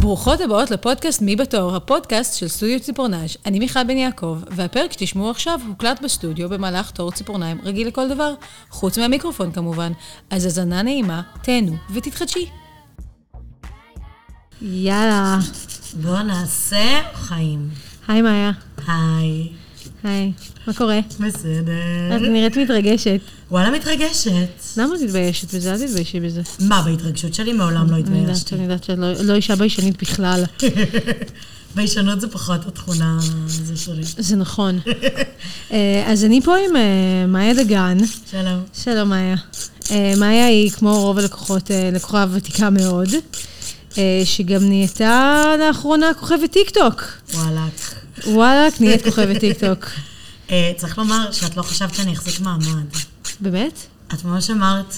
ברוכות הבאות לפודקאסט מי בתור, הפודקאסט של סטודיו ציפורנש. אני מיכל בניעקוב, והפרק שתשמעו עכשיו הוקלט בסטודיו במהלך תור ציפורניים רגיל לכל דבר, חוץ מהמיקרופון כמובן. אז הזנה נעימה, תהנו ותתחדשי. יאללה. בוא נעשה חיים. היי מאיה. היי. היי, מה קורה? בסדר. את נראית מתרגשת. וואלה מתרגשת. למה תתביישת בזה? אל תתביישי בזה. מה, בהתרגשות שלי מעולם לא התביישתי. אני יודעת שאת לא אישה ביישנית בכלל. ביישנות זה פחות התכונה הזו שלי. זה נכון. אז אני פה עם מאיה דגן. שלום. שלום מאיה. מאיה היא כמו רוב הלקוחות, לקוחה ותיקה מאוד, שגם נהייתה לאחרונה כוכבת טיקטוק. וואלק. וואלק, נהיית כוכבת טיקטוק. צריך לומר שאת לא חשבת שאני אחזיק מעמד. באמת? את ממש אמרת,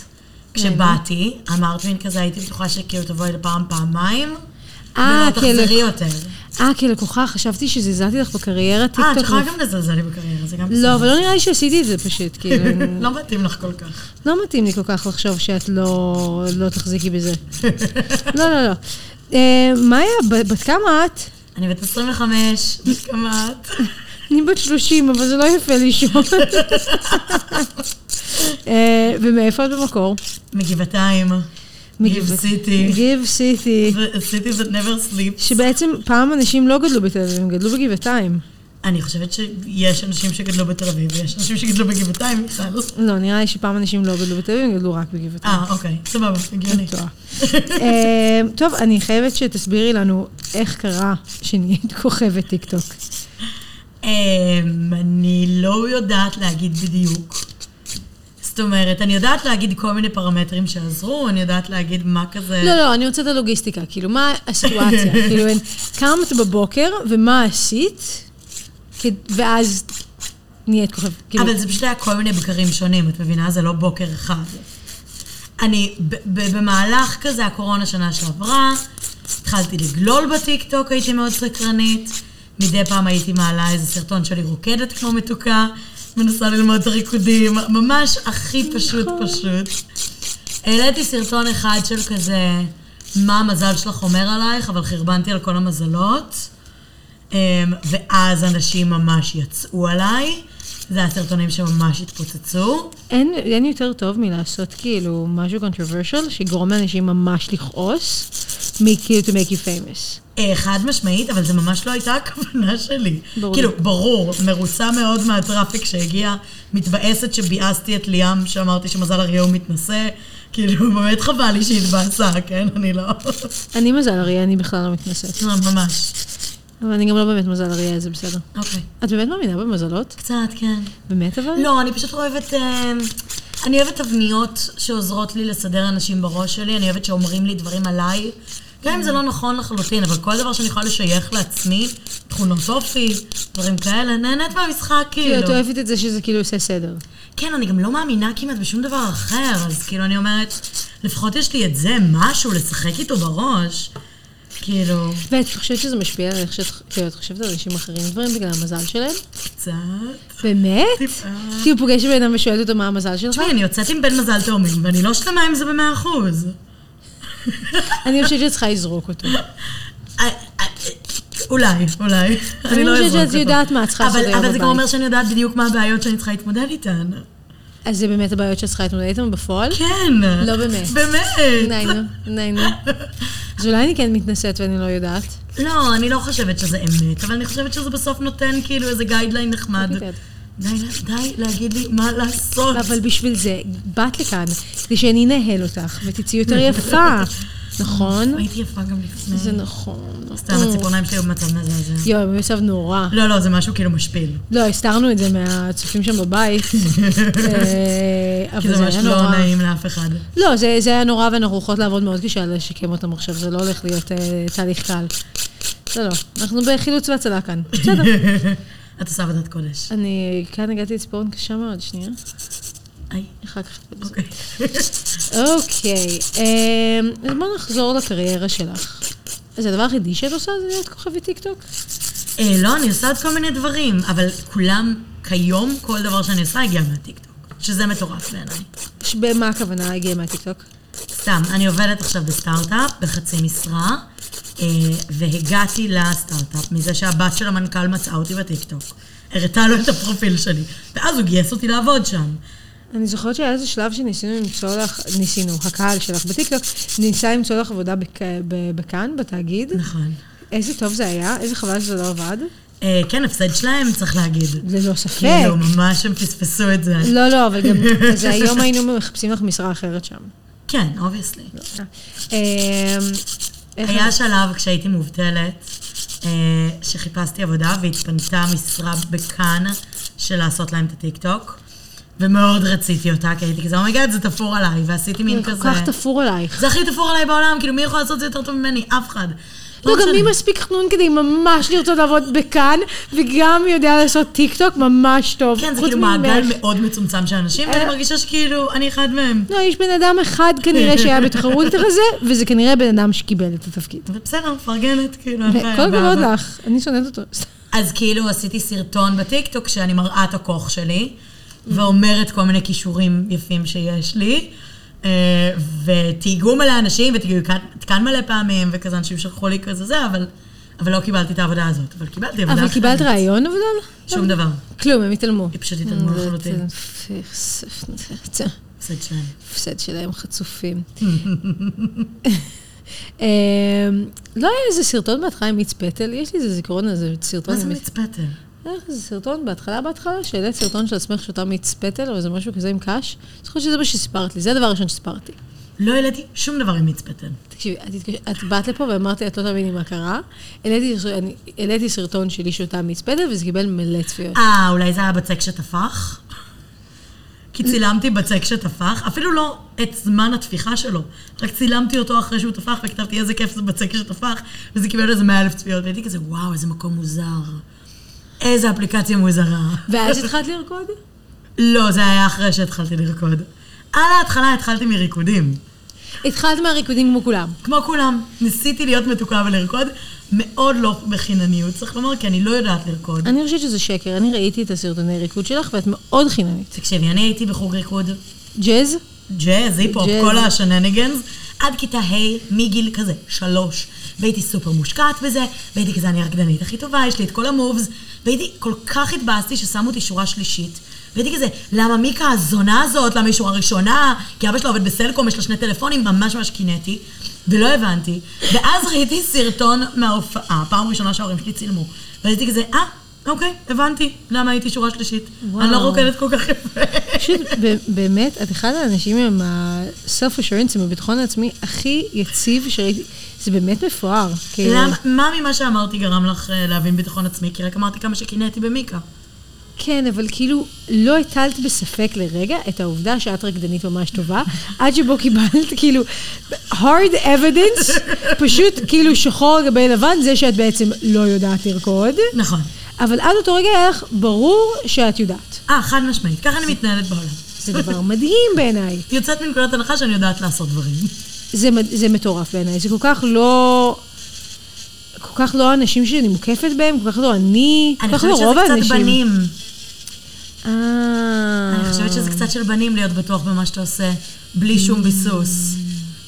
כשבאתי, אמרת מין כזה, הייתי בטוחה שכאילו תבואי פעמיים, ולא תחזרי יותר. כלקוחה, חשבתי שזיזלתי לך בקריירה טיקטוק. את יכולה גם לזלזל לי בקריירה, זה גם בסדר. לא, אבל לא נראה לי שעשיתי את זה פשוט, כאילו. לא מתאים לך כל כך. לא מתאים לי כל כך לחשוב שאת לא תחזיקי בזה. לא. מאיה, בת כמה את? אני בת 25, כמה את? אני בת 30, אבל זה לא יפה לי שום. ומאיפה את במקור? מגבעתיים. גיב סיטי. סיטי that never sleeps. שבעצם פעם אנשים לא גדלו בתל אביב, הם גדלו בגבעתיים. אני חושבת שיש אנשים שגדלו בתל אביב, ויש אנשים שגדלו בגבעתיים. לא, נראה לי שפעם אנשים לא גדלו בתל אביב, הם גדלו רק בגבעתיים. אוקיי, סבבה, הגיוני. טוב, אני חייבת שתסבירי לנו איך קרה שנהיית כוכבת טיקטוק. אני לא יודעת להגיד בדיוק. זאת אומרת, אני יודעת להגיד כל מיני פרמטרים שעזרו, אני יודעת להגיד מה כזה... לא, אני רוצה את הלוגיסטיקה, כאילו, מה הסיטואציה? כאילו, קמת בבוקר, ומה עשית? ואז נהיית כוכב. אבל זה פשוט היה כל מיני בקרים שונים, את מבינה? זה לא בוקר אחד. אני, במהלך כזה, הקורונה שנה שעברה, התחלתי לגלול בטיקטוק, הייתי מאוד סקרנית, מדי פעם הייתי מעלה איזה סרטון שלי רוקדת כמו מתוקה, מנסה ללמוד את הריקודים, ממש הכי פשוט. העליתי סרטון אחד של כזה, מה המזל שלך אומר עלייך, אבל חרבנתי על כל המזלות, ואז אנשים ממש יצאו עליי, זה הסרטונים שממש התפוצצו. אין יותר טוב מלעשות כאילו משהו controversial, שגורם לאנשים ממש לכעוס, מכאילו to make you famous. חד משמעית, אבל זה ממש לא הייתה הכוונה שלי. כאילו, ברור, מרוצה מאוד מהטראפיק שהגיע, מתבאסת שביאסתי את ליאם, שאמרתי שמזל אריה הוא מתנשא, כאילו, באמת חבל לי שהתבאסה, כן? אני לא... אני מזל אריה, אני בכלל לא מתנשאת. ממש. אבל אני גם לא באמת מזל אריה, זה בסדר. אוקיי. את באמת מאמינה במזלות? קצת, כן. באמת אבל? לא, אני פשוט אוהבת... אני אוהבת תבניות שעוזרות לי לסדר אנשים בראש שלי, אני אוהבת שאומרים לי דברים עליי. גם אם זה לא נכון לחלוטין, אבל כל דבר שאני יכולה לשייך לעצמי, תכונות אופי, דברים כאלה, נהנית מהמשחק, כאילו. כי את אוהבת את זה שזה כאילו עושה סדר. כן, אני גם לא מאמינה כמעט בשום דבר אחר, אז כאילו אני אומרת, לפחות יש לי את זה, משהו, לשחק איתו בראש. כאילו... ואת חושבת שזה משפיע על איך שאת חושבת על אנשים אחרים דברים בגלל המזל שלהם? קצת. באמת? טיפה. כאילו פוגש בן אדם ושואלת אותו מה המזל שלך? תשמעי, אני יוצאת עם בן מזל תאומים, ואני לא שלמה עם זה ב100%. אני חושבת שאת צריכה לזרוק אותו. אולי. אני לא חושבת שאת יודעת מה את צריכה לזרוק בבית. אבל זה כבר אומר שאני יודעת בדיוק מה הבעיות שאני צריכה להתמודד איתן. אז זה באמת הבעיות שאת צריכה להתמודד איתן בפועל? כן. לא באמת. באמת. אז אולי אני כן מתנסית ואני לא יודעת. לא, אני לא חושבת שזה אמת, אבל אני חושבת שזה בסוף נותן כאילו איזה גיידליין נחמד. די להגיד לי מה לעשות. אבל בשביל זה, באת לכאן, כדי שאני נהל אותך, ותצאי יותר יפה. נכון? הייתי יפה גם לפני. זה נכון. סתם, הציפורניים שלי במצב מזעזע. יואו, במצב נורא. לא, זה משהו כאילו משפיל. לא, הסתרנו את זה מהצופים שם בבית. כי זה ממש לא נעים לאף אחד. לא, זה היה נורא ואנחנו יכולות לעבוד מאוד קשה לשקם אותם עכשיו, זה לא הולך להיות תהליך קל. לא, אנחנו בחילוץ והצלה כאן. בסדר. את עושה עבודת קודש. אני כאן הגעתי לציפורן קשה מאוד, שנייה. אחר כך. אוקיי. אז בוא נחזור לקריירה שלך. אז הדבר היחידי שאת עושה זה להיות כוכבת טיקטוק? לא, אני עושה את כל מיני דברים, אבל כולם, כיום, כל דבר שאני עושה הגיע מהטיקטוק, שזה מטורף בעיניי. במה הכוונה הגיע מהטיקטוק? סתם, אני עובדת עכשיו בסטארט-אפ, בחצי משרה, והגעתי לסטארט-אפ מזה שהבת של המנכ"ל מצאה אותי בטיקטוק. הראתה לו את הפרופיל שלי, ואז הוא גייס אותי לעבוד שם. אני זוכרת שהיה איזה שלב שניסינו למצוא לך, הקהל שלך בטיקטוק, ניסה למצוא לך עבודה בכאן, בתאגיד. נכון. איזה טוב זה היה, איזה חבל שזה לא עבד. כן, הפסד שלהם, צריך להגיד. זה לא ספק. כאילו, ממש הם פספסו את זה. לא, לא, אבל גם זה היום היינו מחפשים לך משרה אחרת שם. כן, obviously. היה שלב כשהייתי מובטלת, שחיפשתי עבודה והתפנתה משרה בכאן של לעשות להם את הטיקטוק. ומאוד רציתי אותה, כי הייתי כזה, אומייגד, זה תפור עליי, ועשיתי מין כזה. כל כך תפור עלייך. זה הכי תפור עליי בעולם, כאילו מי יכול לעשות זה יותר טוב ממני? אף אחד. לא, גם מי מספיק חנון כדי ממש לרצות לעבוד בכאן, וגם יודע לעשות טיקטוק ממש טוב. כן, זה כאילו מעגל מאוד מצומצם של אנשים, ואני מרגישה שכאילו, אני אחד מהם. לא, יש בן אדם אחד כנראה שהיה בתחרות יותר הזה, וזה כנראה בן אדם שקיבל את התפקיד. ובסדר, פרגנת, כאילו. כל גבוד לך, אני שונאת אותו. אז כאילו עשיתי סרטון בטיקטוק, שאני מראה את הכוח שלי, ואומרת כל מיני כישורים יפים שיש לי, ותיגעו מלא אנשים, ותיגעו מלא פעמים, וכזה אנשים שלחו לי כזה זה, אבל לא קיבלתי את העבודה הזאת. אבל קיבלתי עבודה. אבל קיבלת רעיון עבודה? שום דבר. כלום, הם התעלמו. היא פשוט התעלמו לחלוטין. הפסד שלהם. הפסד שלהם חצופים. לא היה איזה סרטון בהתחלה עם מצפתל? יש לי איזה זיכרון הזה, סרטון. מה זה מצפתל? זה סרטון בהתחלה, שהעלית סרטון של עצמך שאתה מצפתל, או איזה משהו כזה עם קש. זכות שזה מה שסיפרת לי, זה הדבר הראשון שסיפרתי. לא העליתי שום דבר עם מצפתל. תקשיבי, את באת לפה ואמרתי, את לא תביני מה קרה. העליתי סרטון שלי שאתה מצפתל, וזה קיבל מלא צפיות. אולי זה היה בצק שתפח? כי צילמתי בצק שתפח, אפילו לא את זמן התפיחה שלו, רק צילמתי אותו אחרי שהוא תפח, וכתבתי איזה כיף זה בצק שתפח, וזה קיבל איזה 100,000 צפיות. והייתי כזה, וואו, איזה מקום מוזר. איזה אפליקציה מוזרה. ואז התחלת לרקוד? לא, זה היה אחרי שהתחלתי לרקוד. על ההתחלה התחלתי מריקודים. התחלת מהריקודים כמו כולם? כמו כולם. ניסיתי להיות מתוקה ולרקוד, מאוד לא בחינניות, צריך לומר, כי אני לא יודעת לרקוד. אני חושבת שזה שקר, אני ראיתי את הסרטוני ריקוד שלך, ואת מאוד חיננית. תקשיבי, אני הייתי בחוג ריקוד. ג'אז? ג'אז, היפופ, כל השנניגנס. עד כיתה ה' מגיל כזה, 3. והייתי סופר מושקעת בזה, והייתי כזה, אני הרקדנית הכי טובה, יש לי את כל המובס, והייתי כל כך התבאסתי ששמו אותי שורה שלישית, והייתי כזה, למה מיקה הזונה הזאת, למה היא שורה ראשונה, כי אבא שלו עובד בסלקום, יש לו 2 טלפונים, ממש קינאתי, ולא הבנתי, ואז ראיתי סרטון מההופעה, פעם ראשונה שההורים שלי צילמו, והייתי כזה, אוקיי, הבנתי, למה הייתי שורה שלישית, אני לא רוקדת כל כך יפה. פשוט, באמת, את אחד האנשים עם ה-self-assurance, עם הביטחון העצמי, הכי יציב שראיתי, זה באמת מפואר. מה ממה שאמרתי גרם לך להבין ביטחון עצמי? כי רק אמרתי כמה שקינאתי במיקה. כן, אבל כאילו, לא הטלת בספק לרגע את העובדה שאת רקדנית ממש טובה, עד שבו קיבלת כאילו, hard evidence, פשוט כאילו שחור גבי לבן, זה שאת בעצם לא יודעת לרקוד. נכון. אבל עד אותו רגע היה לך ברור שאת יודעת. חד משמעית. ככה אני מתנהלת בעולם. זה דבר מדהים בעיניי. יוצאת מנקודת הנחה שאני יודעת לעשות דברים. זה מטורף בעיניי. זה כל כך לא אנשים שאני מוקפת בהם, כל כך לא אני, כל כך לא רוב האנשים. אני חושבת שזה קצת בנים. אני חושבת שזה קצת של בנים להיות בטוח במה שאתה עושה, בלי שום ביסוס.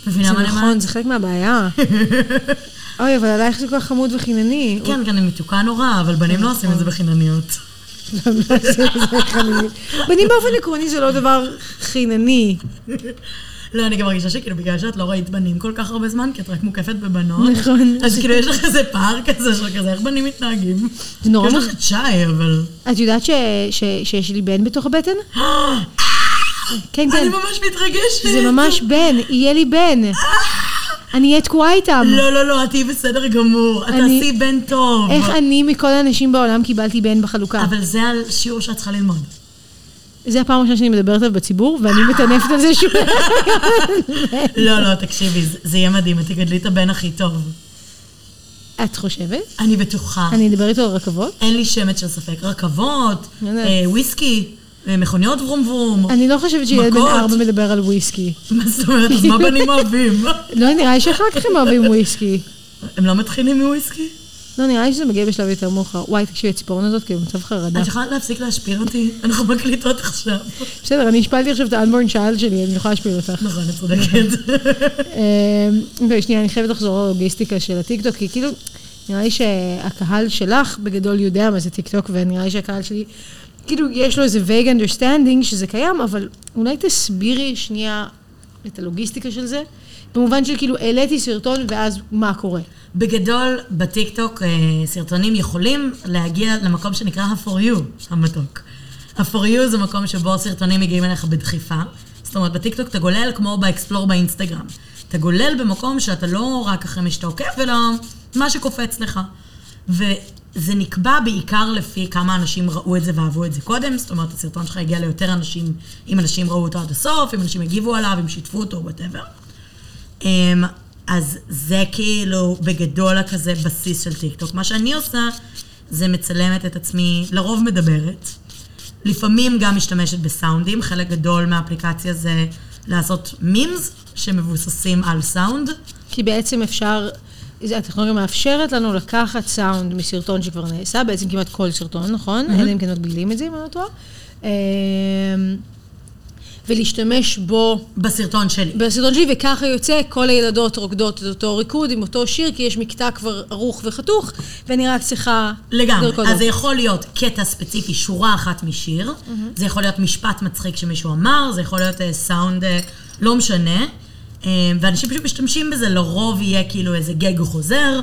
מבינה מה למה? נכון, זה חלק מהבעיה. אוי, אבל עלייך זה כל כך חמוד וחינני. כן, אני מתוקה נורא, אבל בנים לא עושים את זה בחינניות. בנים באופן עקרוני זה לא דבר חינני. לא, אני גם מרגישה שכאילו בגלל שאת לא ראית בנים כל כך הרבה זמן, כי את רק מוקפת בבנות. נכון. אז כאילו יש לך איזה פער כזה, שכזה, איך בנים מתנהגים? זה נורא. יש לך צ'אי, אבל... את יודעת שיש לי בן בתוך הבטן? כן, אני ממש מתרגשת. זה ממש בן, יהיה לי בן. אני אהיה תקועה איתם. לא, את תהיי בסדר גמור. את תעשי בן טוב. איך אני מכל האנשים בעולם קיבלתי בן בחלוקה? אבל זה השיעור שאת צריכה ללמוד. זה הפעם הראשונה שאני מדברת עליו בציבור, ואני מתענפת על זה שוב. לא, תקשיבי, זה יהיה מדהים. את תגדלי את הבן הכי טוב. את חושבת? אני בטוחה. אני אדבר איתו על רכבות? אין לי שמץ של ספק. רכבות, וויסקי. מכוניות ורום ורום. אני לא חושבת שילד בן 4 מדבר על וויסקי. מה זאת אומרת? אז מה בנים אוהבים? לא, נראה לי שאחר כך הם אוהבים וויסקי. הם לא מתחילים מוויסקי? לא, נראה לי שזה מגיע בשלב יותר מאוחר. וואי, תקשיבי, הציפורן הזאת כאילו מצב חרדה. את יכולה להפסיק להשפיל אותי? אנחנו מקליטות עכשיו. בסדר, אני השפלתי עכשיו את האנבורן שאל שלי, אני יכולה להשפיל אותך. נכון, את צודקת. ושנייה, אני חייבת לחזור ללוגיסטיקה של הטיקטוק, כי כאילו, נראה לי שהקהל שלך בגדול יודע מה זה טיקטוק, ונראה לי שהקהל שלי, כאילו, יש לו איזה vague understanding שזה קיים, אבל אולי תסבירי שנייה את הלוגיסטיקה של זה. במובן של כאילו העליתי סרטון ואז מה קורה? בגדול בטיקטוק סרטונים יכולים להגיע למקום שנקרא ה-for you המתוק. ה-for you זה מקום שבו סרטונים מגיעים אליך בדחיפה. זאת אומרת בטיקטוק אתה גולל כמו באקספלור באינסטגרם. אתה גולל במקום שאתה לא רק אחרי מה שאתה עוקב אלא מה שקופץ לך. וזה נקבע בעיקר לפי כמה אנשים ראו את זה ואהבו את זה קודם. זאת אומרת הסרטון שלך הגיע ליותר אנשים, אם אנשים ראו אותו עד הסוף, אם אנשים הגיבו עליו, אם שיתפו אותו, whatever. אז זה כאילו בגדול כזה בסיס של טיקטוק. מה שאני עושה זה מצלמת את עצמי, לרוב מדברת, לפעמים גם משתמשת בסאונדים, חלק גדול מהאפליקציה זה לעשות מימס שמבוססים על סאונד. כי בעצם אפשר, הטכנולוגיה מאפשרת לנו לקחת סאונד מסרטון שכבר נעשה, בעצם כמעט כל סרטון, נכון? אלה אם כן מגבילים את זה, מה נוטו? ולהשתמש בו בסרטון שלי. בסרטון שלי, וככה יוצא, כל הילדות רוקדות את אותו ריקוד עם אותו שיר, כי יש מקטע כבר ערוך וחתוך, ואני רק צריכה לגמרי. אז זה יכול להיות קטע ספציפי, שורה אחת משיר, זה יכול להיות משפט מצחיק שמישהו אמר, זה יכול להיות סאונד, לא משנה, ואנשים פשוט משתמשים בזה, לרוב יהיה כאילו איזה גג חוזר,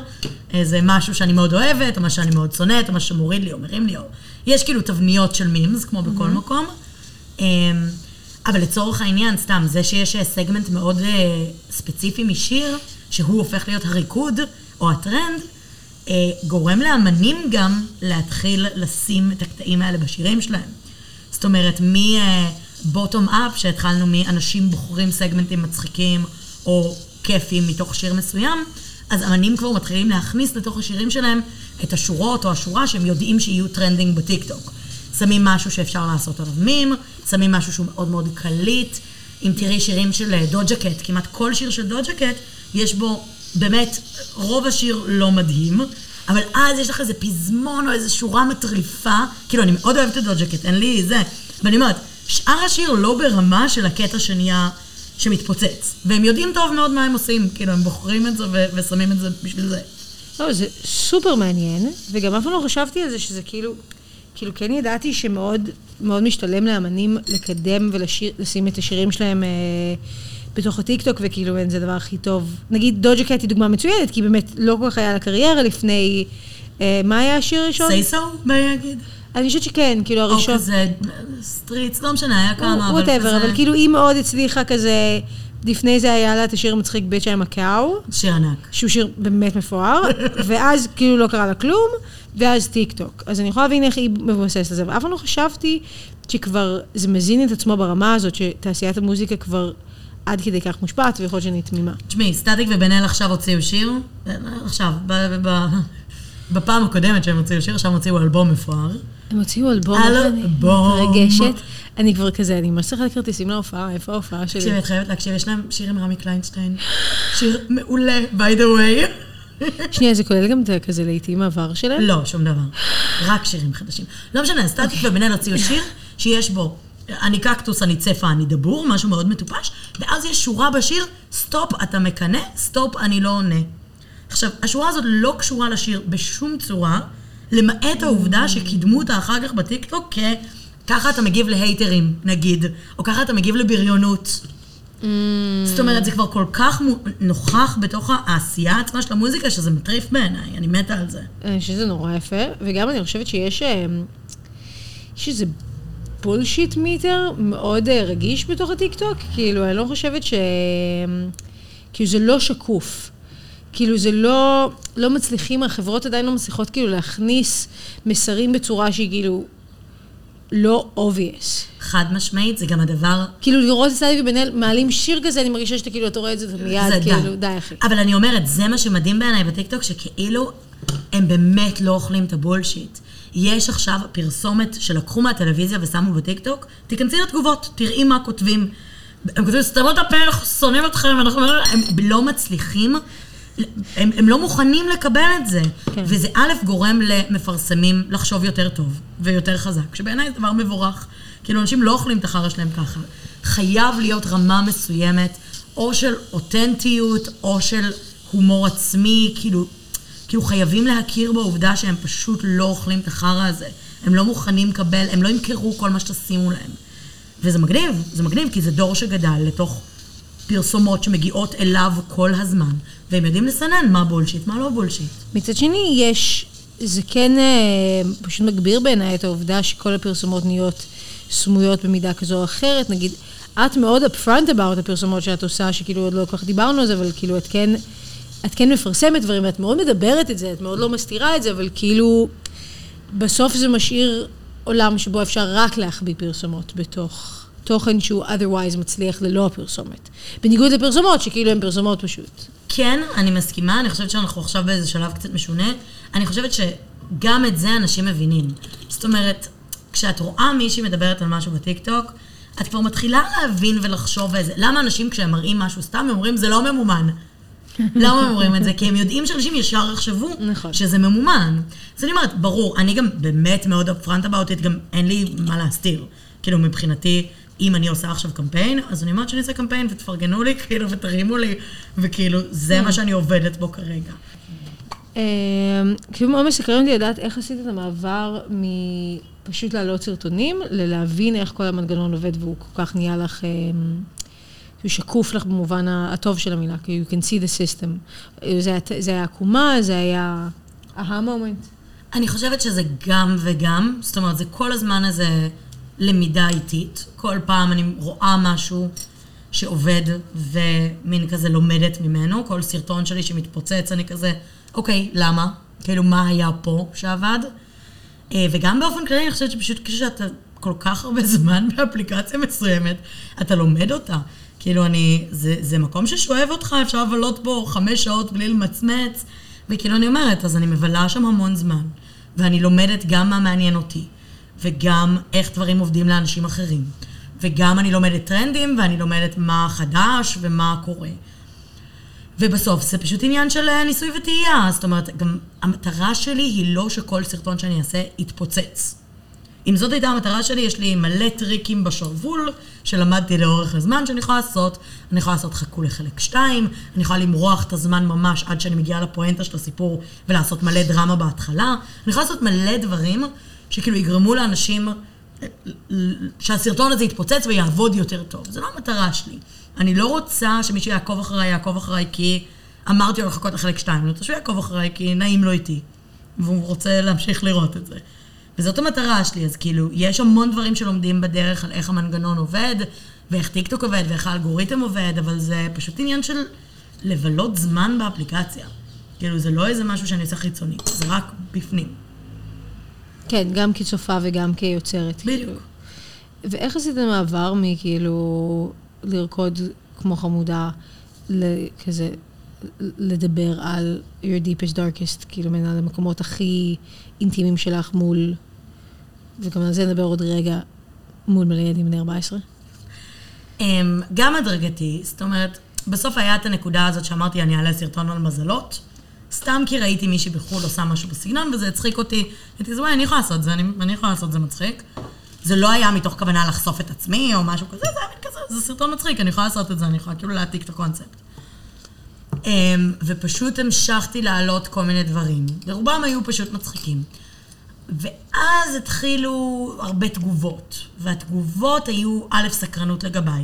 איזה משהו שאני מאוד אוהבת, או מה שאני מאוד שונאת, או מה שמוריד לי, אומרים לי, או... יש כאילו תבניות של מימס, כמו בכל מקום. אבל לצורך העניין, סתם, זה שיש סגמנט מאוד ספציפי משיר, שהוא הופך להיות הריקוד או הטרנד, גורם לאמנים גם להתחיל לשים את הקטעים האלה בשירים שלהם. זאת אומרת, מבוטום אפ, שהתחלנו מאנשים בוחרים סגמנטים מצחיקים או כיפים מתוך שיר מסוים, אז אמנים כבר מתחילים להכניס לתוך השירים שלהם את השורות או השורה שהם יודעים שיהיו טרנדינג בטיקטוק. שמים משהו שאפשר לעשות עליו מים, שמים משהו שהוא מאוד מאוד קליט. אם תראי שירים של דוג'קט, כמעט כל שיר של דוג'קט, יש בו באמת, רוב השיר לא מדהים, אבל אז יש לך איזה פזמון או איזה שורה מטריפה, כאילו אני מאוד אוהבת את דוג'קט, אין לי זה, אבל אני אומרת, שאר השיר לא ברמה של הקטע שנייה שמתפוצץ, והם יודעים טוב מאוד מה הם עושים, כאילו הם בוחרים את זה ושמים את זה בשביל זה. לא, זה סופר מעניין, וגם אף פעם לא חשבתי על זה שזה כאילו כן ידעתי שמאוד מאוד משתלם לאמנים לקדם ולשים את השירים שלהם בתוך הטיקטוק, וכאילו זה הדבר הכי טוב. נגיד דוג'ה קאט היא דוגמה מצוינת, כי באמת לא כל כך היה לקריירה לפני, מה היה השיר הראשון? Say so, מה יגיד? אני חושבת שכן, כאילו הראשון... או כזה סטריץ, לא משנה, היה כמה, אבל כזה... אבל כאילו היא מאוד הצליחה כזה... לפני זה היה לה את השיר המצחיק בית שהיה מקאו. שיר ענק. שהוא שיר באמת מפואר, ואז כאילו לא קרה לה כלום, ואז טיקטוק. אז אני יכולה להבין איך היא מבוססת על זה, ואף לא חשבתי שכבר זה מזין את עצמו ברמה הזאת, שתעשיית המוזיקה כבר עד כדי כך מושפעת, ויכול שאני תמימה. תשמעי, סטטיק ובן-אל עכשיו הוציאו שיר, עכשיו, בפעם הקודמת שהם הוציאו שיר, עכשיו הוציאו אלבום מפואר. הם הוציאו אלבום, אני מרגשת. אני כבר כזה, אני מסכת כרטיסים להופעה, איפה ההופעה שלי? תקשיב, את חייבת להקשיב, יש להם שיר עם רמי קליינטשטיין. שיר מעולה, by the way. שנייה, זה כולל גם כזה לעתים העבר שלהם? לא, שום דבר. רק שירים חדשים. לא משנה, סטטיק ובן-אל הוציאו שיר שיש בו, אני קקטוס, אני צפה, אני דבור, משהו מאוד מטופש, ואז יש שורה בשיר, סטופ, אתה מקנה, סטופ, אני לא עונה. עכשיו, השורה הזאת לא קשורה לשיר בשום צורה, למעט העובדה שקידמו אותה אחר כך בטיקטוק ככה אתה מגיב להייטרים, נגיד, או ככה אתה מגיב לבריונות. זאת אומרת, זה כבר כל כך נוכח בתוך העשייה עצמה של המוזיקה, שזה מטריף בעיניי, אני מתה על זה. אני חושבת שזה נורא יפה, וגם אני חושבת שיש איזה בולשיט מיטר מאוד רגיש בתוך הטיקטוק, כאילו, אני לא חושבת ש... כאילו, זה לא שקוף. כאילו זה לא מצליחים, החברות עדיין לא מצליחות כאילו להכניס מסרים בצורה שהיא כאילו לא obvious. חד משמעית, זה גם הדבר... כאילו לראות את סטטיק ובן-אל, מעלים שיר כזה, אני מרגישה שאתה כאילו, אתה רואה את זה מיד, זה כאילו, די אחי. אבל אני אומרת, זה מה שמדהים בעיניי בטיקטוק, שכאילו הם באמת לא אוכלים את הבולשיט. יש עכשיו פרסומת שלקחו מהטלוויזיה ושמו בטיקטוק, תיכנסי לתגובות, תראי מה כותבים. הם כותבים, סתמו את הפה, אנחנו שונאים אתכם, אנחנו לא מצליחים הם לא מוכנים לקבל את זה. וזה א' גורם למפרסמים לחשוב יותר טוב ויותר חזק, שבעיניי זה דבר מבורך, כאילו אנשים לא אוכלים את החרא שלהם ככה. חייב להיות רמה מסוימת, או של אותנטיות, או של הומור עצמי, כאילו חייבים להכיר בעובדה שהם פשוט לא אוכלים את החרא הזה. הם לא מוכנים לקבל, הם לא ימכרו כל מה שתשימו להם. וזה מגניב, זה מגניב, כי זה דור שגדל לתוך פרסומות שמגיעות אליו כל הזמן, והם יודעים לסנן מה בולשיט, מה לא בולשיט. מצד שני, זה כן פשוט מגביר בעיניי את העובדה שכל הפרסומות נהיות סמויות במידה כזו או אחרת. נגיד, את מאוד upfront about הפרסומות שאת עושה, שכאילו עוד לא כל כך דיברנו על זה, אבל כאילו את כן מפרסמת דברים, ואת מאוד מדברת את זה, את מאוד לא מסתירה את זה, אבל כאילו בסוף זה משאיר עולם שבו אפשר רק להחביא פרסומות בתוך תוכן שהוא otherwise מצליח ללא הפרסומת. בניגוד לפרסומות, שכאילו הן פרסומות פשוט. כן, אני מסכימה. אני חושבת שאנחנו עכשיו באיזה שלב קצת משונה. אני חושבת שגם את זה אנשים מבינים. זאת אומרת, כשאת רואה מישהי מדברת על משהו בטיקטוק, את כבר מתחילה להבין ולחשוב איזה. למה אנשים כשהם מראים משהו סתם, אומרים, "זה לא ממומן." למה הם אומרים את זה? כי הם יודעים שאנשים ישר יחשבו שזה ממומן. אז אני אומרת, ברור, אני גם באמת מאוד upfront about it, גם אין לי מה להסתיר. כאילו, מבחינתי, אם אני עושה עכשיו קמפיין, אז אני אומרת שאני אעשה קמפיין, ותפרגנו לי, כאילו, ותרימו לי, וכאילו, זה מה שאני עובדת בו כרגע. כאילו, מאוד מסקרן לי לדעת איך עשית את המעבר מפשוט להעלות סרטונים, ללהבין איך כל המנגנון עובד, והוא כל כך נהיה לך, הוא שקוף לך במובן הטוב של המילה, כי you can see the system. זה היה עקומה, זה היה aha moment. אני חושבת שזה גם וגם, זאת אומרת, זה כל הזמן הזה למידה איטית. כל פעם אני רואה משהו שעובד ומין כזה לומדת ממנו. כל סרטון שלי שמתפוצץ, אני כזה, אוקיי, למה? כאילו, מה היה פה שעבד? וגם באופן כללי, אני חושבת שפשוט כשאתה כל כך הרבה זמן באפליקציה מסוימת, אתה לומד אותה. כאילו, זה מקום ששואב אותך, אפשר לבלות בו 5 שעות בלי למצמץ, וכאילו אני אומרת, אז אני מבלה שם המון זמן, ואני לומדת גם מה מעניין אותי, וגם איך דברים עובדים לאנשים אחרים, וגם אני לומדת טרנדים, ואני לומדת מה חדש ומה קורה. ובסוף, זה פשוט עניין של ניסוי וטעייה, זאת אומרת, גם המטרה שלי היא לא שכל סרטון שאני אעשה יתפוצץ. אם זאת הייתה המטרה שלי, יש לי מלא טריקים בשרוול שלמדתי לאורך הזמן שאני יכולה לעשות. אני יכולה לעשות חכו לחלק 2, אני יכולה למרוח את הזמן ממש עד שאני מגיעה לפואנטה של הסיפור ולעשות מלא דרמה בהתחלה. אני יכולה לעשות מלא דברים שכאילו יגרמו לאנשים שהסרטון הזה יתפוצץ ויעבוד יותר טוב. זה לא המטרה שלי. אני לא רוצה שמישהו יעקוב אחריי כי אמרתי לו לחכות לחלק 2. לא רוצה שהוא יעקוב אחריי כי נעים לו איתי והוא רוצה להמשיך לראות את זה. וזאת המטרה שלי, אז כאילו, יש המון דברים שלומדים בדרך על איך המנגנון עובד, ואיך טיקטוק עובד, ואיך האלגוריתם עובד, אבל זה פשוט עניין של לבלות זמן באפליקציה. כאילו, זה לא איזה משהו שאני עושה חיצוני, זה רק בפנים. כן, גם כצופה וגם כיוצרת. בדיוק. ואיך עשית מעבר מכאילו לרקוד כמו חמודה, כזה לדבר על your deepest darkest, כאילו מנה למקומות הכי אינטימיים שלך מול, וגם על זה נדבר עוד רגע, מול מלא ילדים בני 14? גם הדרגתי, זאת אומרת, בסוף היה את הנקודה הזאת שאמרתי, אני אעלה סרטון על מזלות, סתם כי ראיתי מישהי בחול עושה משהו בסגנון, וזה הצחיק אותי, הייתי, וואי, אני יכולה לעשות זה, אני יכולה לעשות זה מצחיק. זה לא היה מתוך כוונה לחשוף את עצמי או משהו כזה, זה היה כזה, זה סרטון מצחיק, אני יכולה לעשות את זה, אני יכולה כאילו להעתיק את הקונספט. ופשוט המשכתי לעלות כל מיני דברים. לרובם היו פשוט מצחיקים. ואז התחילו הרבה תגובות. והתגובות היו א' סקרנות לגביי.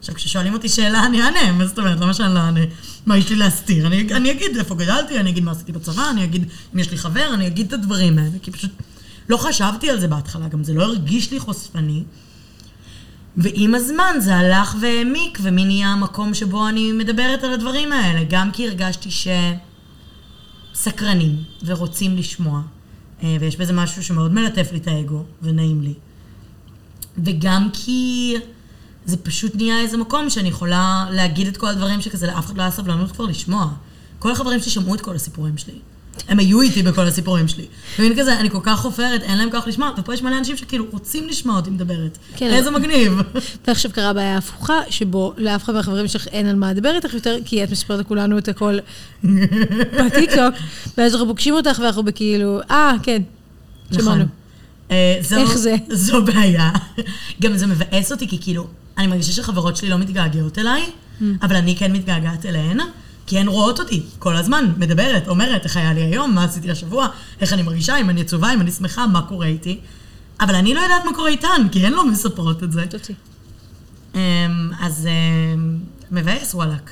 עכשיו, כששואלים אותי שאלה, אני אענה. מה זאת אומרת? למה שאני לא אענה? מה יש לי להסתיר? אני אגיד איפה גדלתי, אני אגיד מה עשיתי בצבא, אני אגיד אם יש לי חבר, אני אגיד את הדברים האלה. כי פשוט לא חשבתי על זה בהתחלה, גם זה לא הרגיש לי חושפני. ועם הזמן זה הלך והעמיק, ומי נהיה המקום שבו אני מדברת על הדברים האלה. גם כי הרגשתי שסקרנים ורוצים לשמוע, ויש בזה משהו שמאוד מלטף לי את האגו ונעים לי. וגם כי זה פשוט נהיה איזה מקום שאני יכולה להגיד את כל הדברים שכזה לאף אחד לא היה סבלנות כבר לשמוע. כל החברים ששמעו את כל הסיפורים שלי. הם היו איתי בכל הסיפורים שלי. ואין כזה, אני כל כך חופרת, אין להם כך לשמוע, ופה יש מלא אנשים שכאילו רוצים לשמוע אותי מדברת. איזה מגניב. ועכשיו קרה בעיה הפוכה, שבו לאף אחד מהחברים שלך אין על מה לדבר איתך יותר, כי את מספרת לכולנו את הכל בטיקטוק, ואז אנחנו פוגשים אותך ואנחנו בכאילו, כן, שמענו. איך זה? זו בעיה. גם זה מבאס אותי, כי כאילו, אני מרגישה שחברות שלי לא מתגעגעות אליי, אבל אני כן מתגעגעת אליהן. כי הן רואות אותי, כל הזמן, מדברת, אומרת, איך היה לי היום, מה עשיתי השבוע, איך אני מרגישה, אם אני עצובה, אם אני שמחה, מה קורה איתי. אבל אני לא יודעת מה קורה איתן, כי הן לא מספרות את זה. אותי. אז מבאס, וואלק.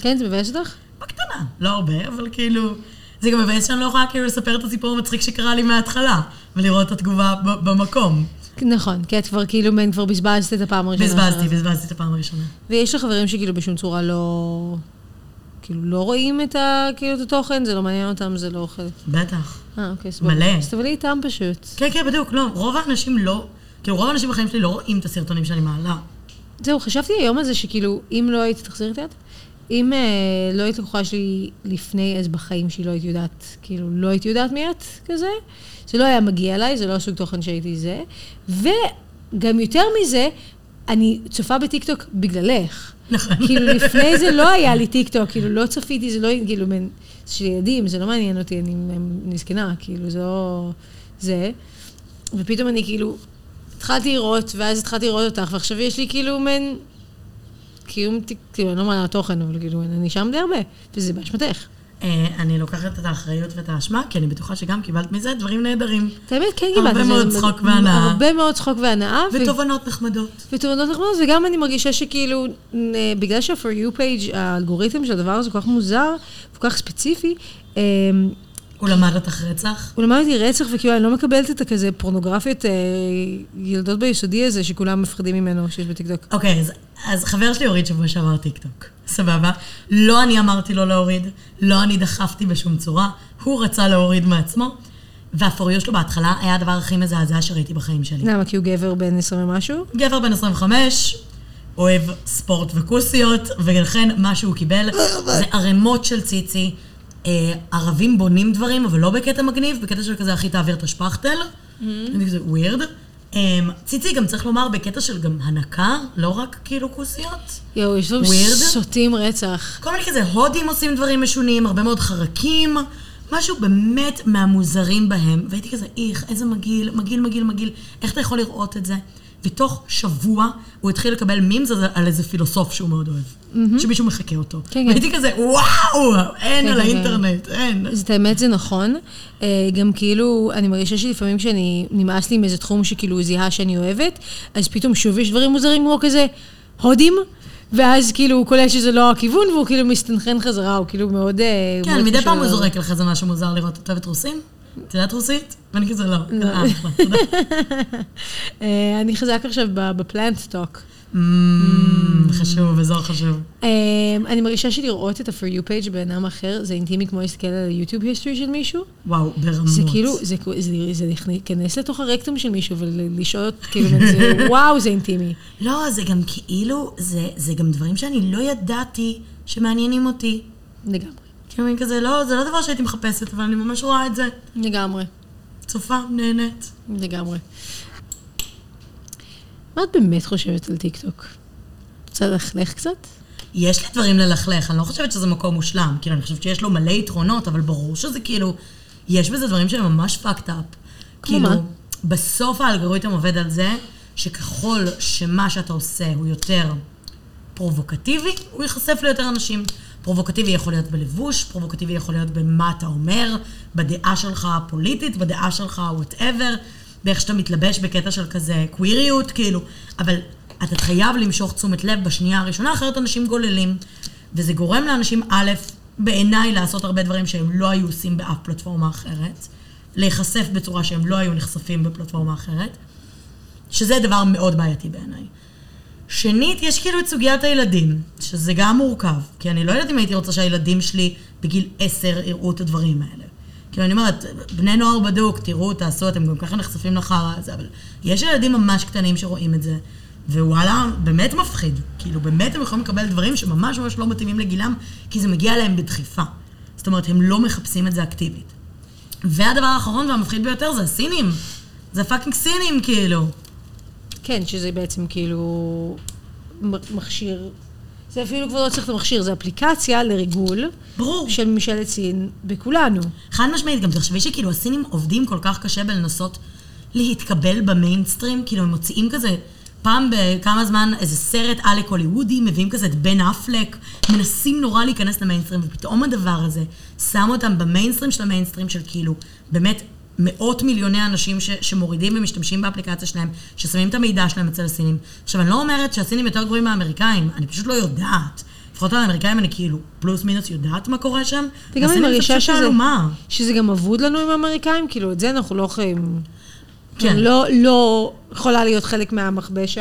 כן, זה מבאס לך? בקטנה, לא הרבה, אבל כאילו... זה גם מבאס שאני לא יכולה כאילו לספר את הסיפור המצחיק שקרה לי מההתחלה, ולראות את התגובה במקום. נכון, כי את כבר כאילו, מן כבר בזבזת את הפעם הראשונה. בזבזתי את הפעם הראשונה. ויש לך חברים שכאילו בשום צורה לא... כאילו לא רואים את התוכן, זה לא מעניין אותם, זה לא אוכל. בטח. אוקיי, סבור. מלא. אז תבלי איתם פשוט. כן, כן, בדיוק, לא. רוב האנשים לא, כאילו רוב האנשים בחיים שלי לא רואים את הסרטונים שאני מעלה. זהו, חשבתי היום הזה שכאילו, אם לא היית, תחזיר את יד, אם לא היית לקוחה שלי לפני, אז בחיים שהיא לא היית יודעת, כאילו לא היית יודעת מיד כזה, זה לא היה מגיע אליי, זה לא סוג תוכן שהייתי זה, וגם יותר מזה, אני צופה בטיקטוק בגללך. נכון. כאילו לפני זה לא היה לי טיקטוק, כאילו לא צפיתי, זה לא, כאילו, שילדים, זה לא מעניין אותי, אני נזקנה, כאילו, זה לא זה. ופתאום אני כאילו, התחלתי לראות, ואז התחלתי לראות אותך, ועכשיו יש לי כאילו מן, כאילו, אני לא מעלה תוכן, אבל כאילו, אני שם די הרבה, וזה באשמתך. אני לוקחת את האחריות ואת האשמה, כי אני בטוחה שגם קיבלת מזה דברים נהדרים. באמת, כן קיבלת. הרבה מאוד צחוק והנאה. הרבה מאוד צחוק והנאה. ותובנות נחמדות. ותובנות נחמדות, וגם אני מרגישה שכאילו, בגלל שה-For You Page, האלגוריתם של הדבר הזה כל כך מוזר, כל כך ספציפי. הוא למד אותך רצח? הוא למד אותי רצח, וכאילו אני לא מקבלת את הכזה פורנוגרפית ילדות ביסודי הזה, שכולם מפחדים ממנו שיש בטיקטוק. אוקיי, אז חבר שלי הוריד שבוע שעבר טיקטוק. סבבה. לא אני אמרתי לו להוריד, לא אני דחפתי בשום צורה, הוא רצה להוריד מעצמו, והפוריו שלו בהתחלה היה הדבר הכי מזעזע שראיתי בחיים שלי. למה? כי הוא גבר בן 20 ומשהו? גבר בן 25, אוהב ספורט וקוסיות, ולכן מה שהוא קיבל זה ערימות של ציצי, ערבים בונים דברים, אבל לא בקטע מגניב, בקטע של כזה הכי תעביר את השפחטל, זה ווירד. ציצי גם צריך לומר בקטע של גם הנקה, לא רק כאילו כוסיות. יואו, יש לנו שותים רצח. כל מיני כזה, הודים עושים דברים משונים, הרבה מאוד חרקים, משהו באמת מהמוזרים בהם, והייתי כזה, איך, איזה מגיל, מגיל, מגיל, מגיל, איך אתה יכול לראות את זה? ותוך שבוע הוא התחיל לקבל מימס על איזה פילוסוף שהוא מאוד אוהב, שמישהו מחכה אותו. והייתי כזה, וואו, אין על האינטרנט, אין. זאת האמת, זה נכון. גם כאילו, אני מרגישה שלפעמים כשאני נמאס לי מאיזה תחום שכאילו זיהה שאני אוהבת, אז פתאום שוב יש דברים מוזרים כמו כזה, הודים, ואז כאילו הוא קולש שזה לא הכיוון, והוא כאילו מסתנכן חזרה, הוא כאילו מאוד... כן, מדי פעם הוא זורק לך זה משהו מוזר לראות את אוהבת רוסים. את יודעת רוסית? ואני כזה לא. אני חזק עכשיו בפלנט-טוק. חשוב, אזור חשוב. אני מרגישה שלראות את ה-For You Page בעינם אחר, זה אינטימי כמו להסתכל על היוטיוב היסטורי של מישהו. וואו, ברמות. זה כאילו, זה להיכנס לתוך הרקטום של מישהו ולשאות, כאילו, וואו, זה אינטימי. לא, זה גם כאילו, זה גם דברים שאני לא ידעתי שמעניינים אותי. לגמרי. כאילו כזה, לא, זה לא דבר שהייתי מחפשת, אבל אני ממש רואה את זה. לגמרי. צופה, נהנית. לגמרי. מה את באמת חושבת על טיקטוק? רוצה ללכלך קצת? יש לי דברים ללכלך, אני לא חושבת שזה מקום מושלם. כאילו, אני חושבת שיש לו מלא יתרונות, אבל ברור שזה כאילו, יש בזה דברים שהם ממש fucked up. כמו מה? כאילו, בסוף האלגוריתם עובד על זה, שככל שמה שאתה עושה הוא יותר פרובוקטיבי, הוא ייחשף ליותר אנשים. פרובוקטיבי יכול להיות בלבוש, פרובוקטיבי יכול להיות במה אתה אומר, בדעה שלך הפוליטית, בדעה שלך whatever, באיך שאתה מתלבש בקטע של כזה קוויריות, כאילו. אבל אתה חייב למשוך תשומת לב בשנייה הראשונה, אחרת אנשים גוללים, וזה גורם לאנשים א', בעיניי לעשות הרבה דברים שהם לא היו עושים באף פלטפורמה אחרת, להיחשף בצורה שהם לא היו נחשפים בפלטפורמה אחרת, שזה דבר מאוד בעייתי בעיניי. שנית, יש כאילו את סוגיית הילדים, שזה גם מורכב, כי אני לא יודעת אם הייתי רוצה שהילדים שלי בגיל 10 יראו את הדברים האלה. כאילו אני אומרת, בני נוער בדוק, תראו, תעשו, אתם גם ככה נחשפים לחרה הזה, אבל יש ילדים ממש קטנים שרואים את זה, ווואלה, באמת מפחיד. כאילו באמת הם יכולים לקבל דברים שממש ממש לא מתאימים לגילם, כי זה מגיע להם בדחיפה. זאת אומרת, הם לא מחפשים את זה אקטיבית. והדבר האחרון והמפחיד ביותר זה הסינים. זה פאקינג סינים, כאילו. כן, שזה בעצם כאילו מכשיר, זה אפילו כבר לא צריך את המכשיר, זה אפליקציה לריגול של ממשלת סין בכולנו. חד משמעית, גם תחשבי שכאילו הסינים עובדים כל כך קשה בלנסות להתקבל במיינסטרים, כאילו הם מוציאים כזה, פעם בכמה זמן איזה סרט אלק הוליוודי, מביאים כזה את בן אפלק, מנסים נורא להיכנס למיינסטרים, ופתאום הדבר הזה שם אותם במיינסטרים של המיינסטרים של כאילו, באמת מאות מיליוני אנשים שמורידים ומשתמשים באפליקציה שלהם, ששמים את המידע שלהם אצל הסינים. עכשיו, אני לא אומרת שהסינים יותר גרועים מהאמריקאים, אני פשוט לא יודעת. לפחות על האמריקאים אני כאילו פלוס מינוס יודעת מה קורה שם. וגם אני מרגישה שזה גם עבוד לנו עם האמריקאים, כאילו את זה אנחנו לא חיים. כן. לא יכולה להיות חלק מהמחבש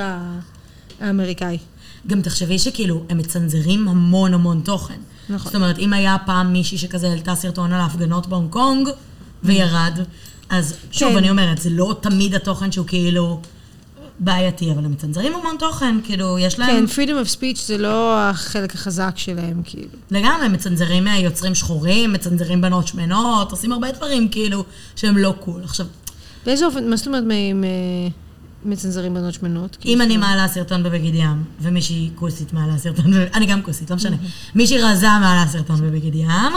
האמריקאי. גם תחשבי שכאילו הם מצנזרים המון המון תוכן. נכון. זאת אומרת, אם היה פעם מישהי שכזה העלתה סרטון על ההפגנות בהונג קונג, וירד, אז שוב אני אומרת, זה לא תמיד התוכן שהוא כאילו בעייתי, אבל הם מצנזרים המון תוכן, כאילו יש להם... כן, freedom of speech זה לא החלק החזק שלהם, כאילו. לגמרי, הם מצנזרים יוצרים שחורים, מצנזרים בנות שמנות, עושים הרבה דברים, כאילו, שהם לא קול. עכשיו... באיזה אופן, מה זאת אומרת, מצנזרים בנות שמנות? אם אני מעלה סרטון בבגד ים, ומישהי כוסית מעלה סרטון, אני גם כוסית, לא משנה, מישהי רזה מעלה סרטון בבגד ים,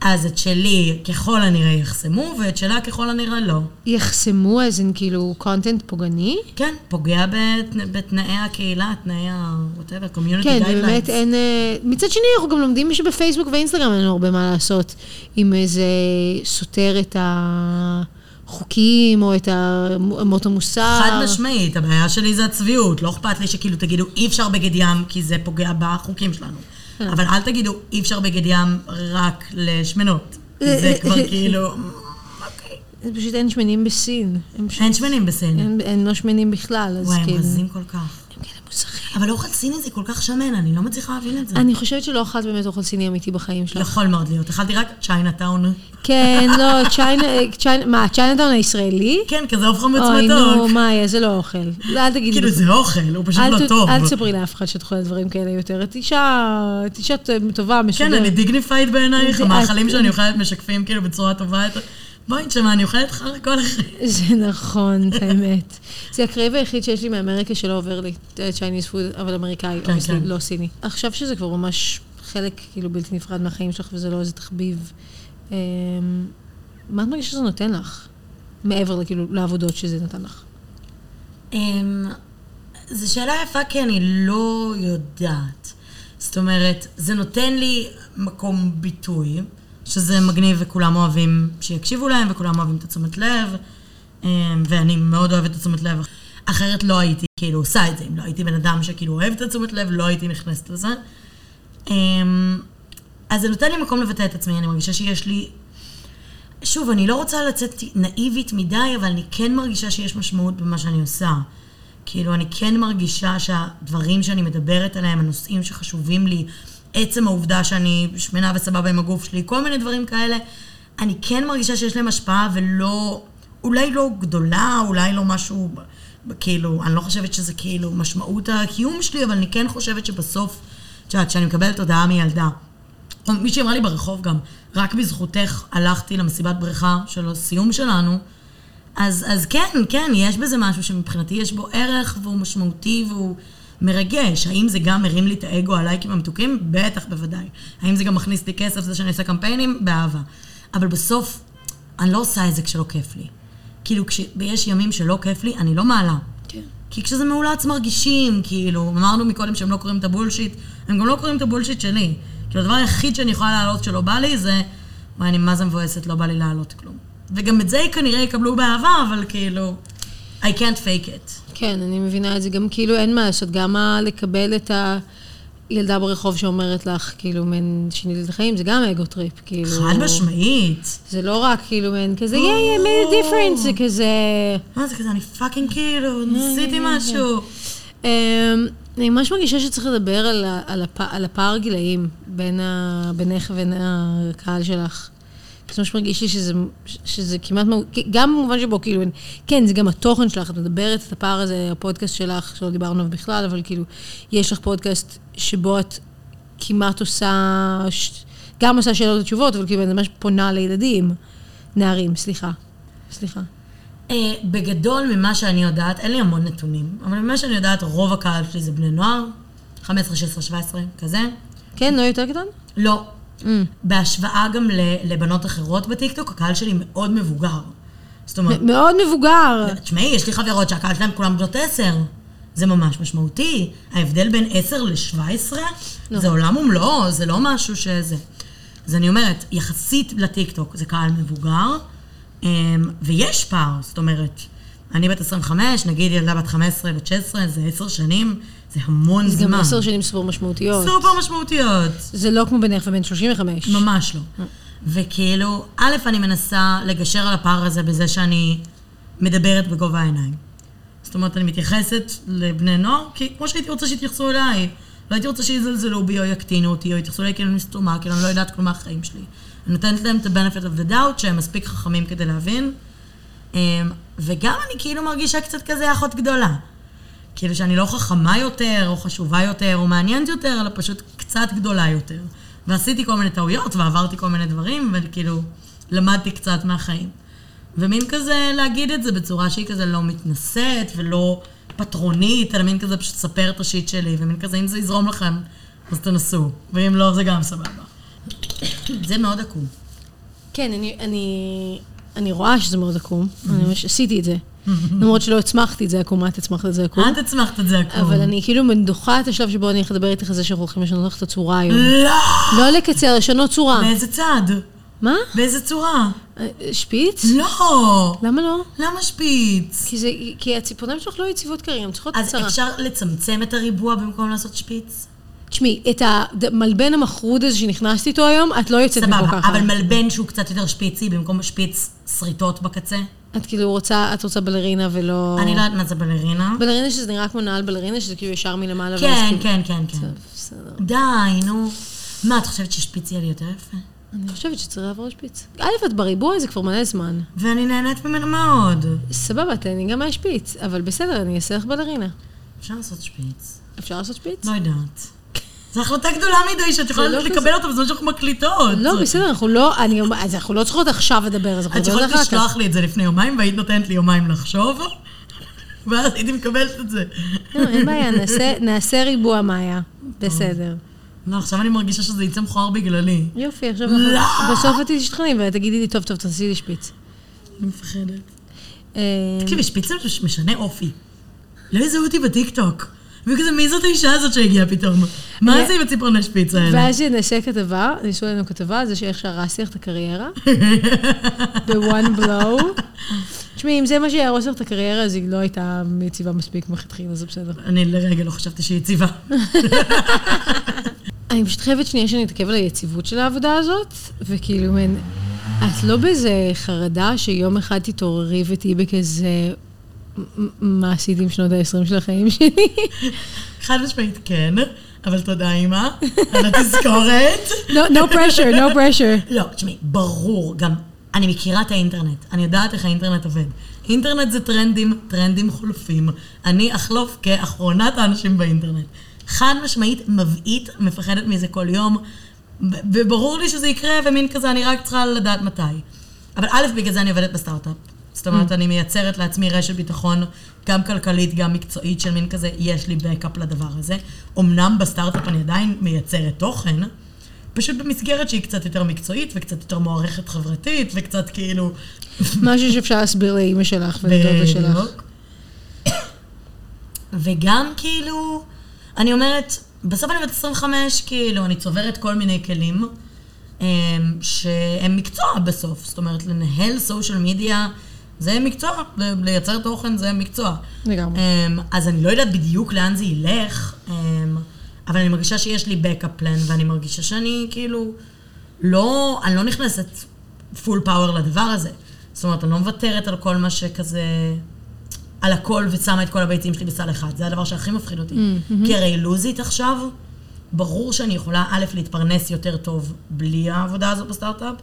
אז את שלי ככל הנראה יחסמו, ואת שלה ככל הנראה לא. יחסמו אז אין כאילו קונטנט פוגעני? כן, פוגע בתנאי הקהילה, תנאי ה-whatever, community guidelines. כן, באמת אין... מצד שני, אנחנו גם לומדים שבפייסבוק ואינסטגרם אין הרבה מה לעשות, אם איזה סותר את החוקים או את אמות המוסר. חד משמעית, הבעיה שלי זה הצביעות, לא אכפת לי שכאילו תגידו אי אפשר בגד ים, כי זה פוגע בחוקים שלנו. אבל אל תגידו, אי אפשר בגד ים רק לשמנות. זה כבר כאילו... פשוט אין שמנים בסין. אין שמנים בסין. אין לא שמנים בכלל, אז כאילו... וואי, הם רזים כל כך. הם כאלה מוסכים. אבל אוכל סיני זה כל כך שמן, אני לא מצליחה להבין את זה. אני חושבת שלא אכלת באמת אוכל סיני אמיתי בחיים שלך. יכול מאוד להיות. אכלתי רק צ'יינה טאון. כן, לא, צ'יינה... מה, צ'יינה טאון הישראלי? כן, כזה אופכם בצמתוק. אוי, נו, מאיה, זה לא אוכל. אל תגידי. כאילו, זה לא אוכל, הוא פשוט לא טוב. אל תספרי לאף אחד שאת אוכלת דברים כאלה יותר. את אישה טובה, משודרת. כן, אני דיגניפייד בעינייך. המאכלים שאני אוכלת משקפים כאילו בצורה טובה. בואי, תשמע, אני אוכלת חר כל אחרי. זה נכון, באמת. זה הקרב היחיד שיש לי מאמריקה שלא עובר לי. צ'ייניס פוד, אבל אמריקאי, לא סיני. עכשיו שזה כבר ממש חלק כאילו בלתי נפרד מהחיים שלך, וזה לא איזה תחביב. מה את מרגישה שזה נותן לך? מעבר לעבודות שזה נתן לך. זו שאלה יפה, כי אני לא יודעת. זאת אומרת, זה נותן לי מקום ביטוי, שזה מגניב וכולם אוהבים שיקשיבו להם, וכולם אוהבים את תשומת לב, ואני מאוד אוהבת את תשומת לב. אחרת לא הייתי כאילו עושה את זה, אם לא הייתי בן אדם שכאילו אוהב את תשומת לב, לא הייתי נכנסת לזה. אז זה נותן לי מקום לבטא את עצמי, אני מרגישה שיש לי... שוב, אני לא רוצה לצאת נאיבית מדי, אבל אני כן מרגישה שיש משמעות במה שאני עושה. כאילו, אני כן מרגישה שהדברים שאני מדברת עליהם, הנושאים שחשובים לי, עצם העובדה שאני שמנה וסבבה עם הגוף שלי, כל מיני דברים כאלה, אני כן מרגישה שיש להם השפעה ולא, אולי לא גדולה, אולי לא משהו, כאילו, אני לא חושבת שזה כאילו משמעות הקיום שלי, אבל אני כן חושבת שבסוף, כשאני מקבלת הודעה מילדה, מישהי אמרה לי ברחוב גם, רק בזכותך הלכתי למסיבת בריכה של הסיום שלנו, אז כן, יש בזה משהו שמבחינתי יש בו ערך והוא משמעותי והוא מרגש. האם זה גם מרים לי את האגו עליי כממתוקים? בטח, בוודאי. האם זה גם מכניס לי כסף, זה שאני עושה קמפיינים? באהבה. אבל בסוף, אני לא עושה את זה כשלא כיף לי. כאילו, כשיש ימים שלא כיף לי, אני לא מעלה. כן. כי כשזה מעולץ מרגישים, כאילו, אמרנו מקודם שהם לא קוראים את הבולשיט, הם גם לא קוראים את הבולשיט שלי. כאילו, הדבר היחיד שאני יכולה לעלות שלא בא לי זה, מה, אני מה זה מבועסת, לא בא לי לעלות כלום. וגם את זה כנראה יקבלו באהבה, אבל כאילו, I can't fake it. כן, אני מבינה את זה. גם כאילו אין מה לעשות, גם לקבל את הילדה ברחוב שאומרת לך, כאילו, מן שינית לחיים, זה גם אגו טריפ, כאילו. חד משמעית. זה לא רק, כאילו, מן כזה, yeah, made a difference, זה כזה... מה זה כזה? אני פאקינג כאילו, נסיתי משהו. אני ממש מרגישה שצריך לדבר על הפער גילאים בינך ובין הקהל שלך. זאת אומרת שמרגיש לי שזה כמעט, גם במובן שבו, כאילו, כן, זה גם התוכן שלך, את מדברת את הפער הזה, הפודקאסט שלך, שלא דיברנו עליו בכלל, אבל כאילו, יש לך פודקאסט שבו את כמעט עושה, גם עושה שאלות ותשובות, אבל כאילו, זה ממש פונה לילדים. נערים, סליחה. בגדול ממה שאני יודעת, אין לי המון נתונים, אבל ממה שאני יודעת, רוב הקהל שלי זה בני נוער, 15, 16, 17, כזה. כן, לא יותר קטן? לא. בהשוואה גם לבנות אחרות בטיקטוק, הקהל שלי מאוד מבוגר. זאת אומרת... מאוד מבוגר. תשמעי, יש לי חברות שהקהל שלהם כולם בנות 10. זה ממש משמעותי. ההבדל בין 10 ל-17, זה עולם ומלואו, זה לא משהו שזה. אז אני אומרת, יחסית לטיקטוק זה קהל מבוגר, ויש פער, זאת אומרת, אני בת 25, נגיד ילדה בת 15, בת 16, זה 10 שנים, זה המון זמן. זה גם 10 שנים סופר משמעותיות. סופר משמעותיות. זה לא כמו בינך ובין 35. ממש לא. וכאילו, א', אני מנסה לגשר על הפער הזה בזה שאני מדברת בגובה העיניים. זאת אומרת, אני מתייחסת לבני נוער, כי כמו שהייתי רוצה שהתייחסו אליי, לא הייתי רוצה שיזלזלו בי או יקטינו אותי, או יתייחסו אליי כאילו אני מסתומה, כאילו אני לא יודעת כלום מהחיים שלי. אני נותנת להם את ה-benefit of the doubt, שהם מספיק חכמים כדי להבין. וגם אני כאילו מרגישה קצת כזה אחות גדולה. כאילו שאני לא חכמה יותר, או חשובה יותר, או מעניינת יותר, אלא פשוט קצת גדולה יותר. ועשיתי כל מיני טעויות, ועברתי כל מיני דברים, וכאילו למדתי קצת מהחיים. ומין כזה להגיד את זה בצורה שהיא כזה לא מתנשאת, ולא פטרונית, אלא מין כזה פשוט ספר את השיט שלי, ומין כזה אם זה יזרום לכם, אז תנסו. ואם לא, זה גם סבבה. זה מאוד עקום. כן, אני רואה שזה מאוד עקום. אני ממש עשיתי את זה. למרות שלא הצמחתי את זה עקום, את הצמחת את זה עקום. את הצמחת את זה עקום. אבל אני כאילו מנדוחה את השלב שבו אני הולכת לדבר איתך זה שאנחנו הולכים לשנות לך את הצורה היום. לא! לא לקצר, לשנות צורה. באיזה צד? מה? באיזה צורה? שפיץ? לא! למה לא? למה שפיץ? כי הציפורניים שלך לא יציבות כרגע, הן צריכות קצרה. אז אפשר לצמצם את הריבוע במקום לעשות שפיץ? תשמעי, את המלבן המחרוד הזה שנכנסתי איתו היום, את לא יוצאת מפה ככה. אבל מלבן שהוא קצת יותר שפיצי, במקום שפיץ שריטות בקצה? את כאילו רוצה, את רוצה בלרינה ולא... אני לא יודעת מה זה בלרינה. בלרינה שזה נראה כמו נעל בלרינה, שזה כאילו ישר מלמעלה. כן, כן, כן. די, נו. מה, את חושבת ששפיצי יהיה לי יותר יפה? אני חושבת שצריך לעבור שפיץ. א', את בריבוי, זה כבר מלא זמן. ואני נהנית ממנו מאוד. סבבה, תהני גם מהשפיץ. אבל בסדר, אני אעשה לך בלרינה. אפשר לעשות שפיץ. אפשר לעשות שפיץ? לא יודעת. זו החלטה גדולה מדי, שאת יכולה לקבל אותה בזמן שאנחנו מקליטות. לא, בסדר, אנחנו לא צריכות עכשיו לדבר. את יכולת לשלוח לי את זה לפני יומיים, והיית נותנת לי יומיים לחשוב, ואז הייתי מקבלת את זה. לא, אין בעיה, נעשה ריבוע מאיה. בסדר. לא, עכשיו אני מרגישה שזה יצא מכוער בגללי. יופי, עכשיו בסוף את תשתכנעי, ותגידי לי, טוב, טוב, תעשי לי שפיץ. אני מפחדת. תקשיבי, שפיץ זה משנה אופי. לא יזהו אותי בטיקטוק. וכזה, מי זאת האישה הזאת שהגיעה פתאום? מה זה עם הציפורני שפיץ האלה? ואז שנעשה כתבה, נשאו לנו כתבה, זה שאיך שהרסתי לך את הקריירה. ב-one blow. תשמעי, אם זה מה שהרסתי לך את הקריירה, אז היא לא הייתה יציבה מספיק מחתכים, אז זה בסדר. אני לרגע לא חשבתי שהיא יציבה. אני פשוט חייבת שנייה שנתעכב על היציבות של העבודה הזאת, וכאילו, את לא באיזה חרדה שיום אחד תתעוררי ותהי בכזה... מה עשית עם שנות ה-20 של החיים שלי? חד משמעית כן, אבל תודה אימא, אני תזכורת. No pressure, no pressure. לא, תשמעי, ברור, גם אני מכירה את האינטרנט, אני יודעת איך האינטרנט עובד. אינטרנט זה טרנדים, טרנדים חולפים. אני אחלוף כאחרונת האנשים באינטרנט. חד משמעית, מבעית, מפחדת מזה כל יום, וברור לי שזה יקרה, ומין כזה אני רק צריכה לדעת מתי. אבל א', בגלל זה אני עובדת בסטארט-אפ. זאת אומרת, אני מייצרת לעצמי רשת ביטחון, גם כלכלית, גם מקצועית, של מין כזה, יש לי בקאפ לדבר הזה. אמנם בסטארט-אפ אני עדיין מייצרת תוכן, פשוט במסגרת שהיא קצת יותר מקצועית, וקצת יותר מוערכת חברתית, וקצת כאילו... משהו שאפשר להסביר לאמא שלך ולדודה שלך. וגם כאילו, אני אומרת, בסוף אני בת 25, כאילו, אני צוברת כל מיני כלים, שהם מקצוע בסוף. זאת אומרת, לנהל סושיאל מדיה, זה מקצוע, לייצר תוכן זה מקצוע. לגמרי. אז אני לא יודעת בדיוק לאן זה ילך, אבל אני מרגישה שיש לי backup plan, ואני מרגישה שאני כאילו, לא, אני לא נכנסת full power לדבר הזה. זאת אומרת, אני לא מוותרת על כל מה שכזה, על הכל ושמה את כל הביצים שלי בסל אחד. זה הדבר שהכי מפחיד אותי. כי הרי לוזית עכשיו, ברור שאני יכולה א' להתפרנס יותר טוב בלי העבודה הזאת בסטארט-אפ,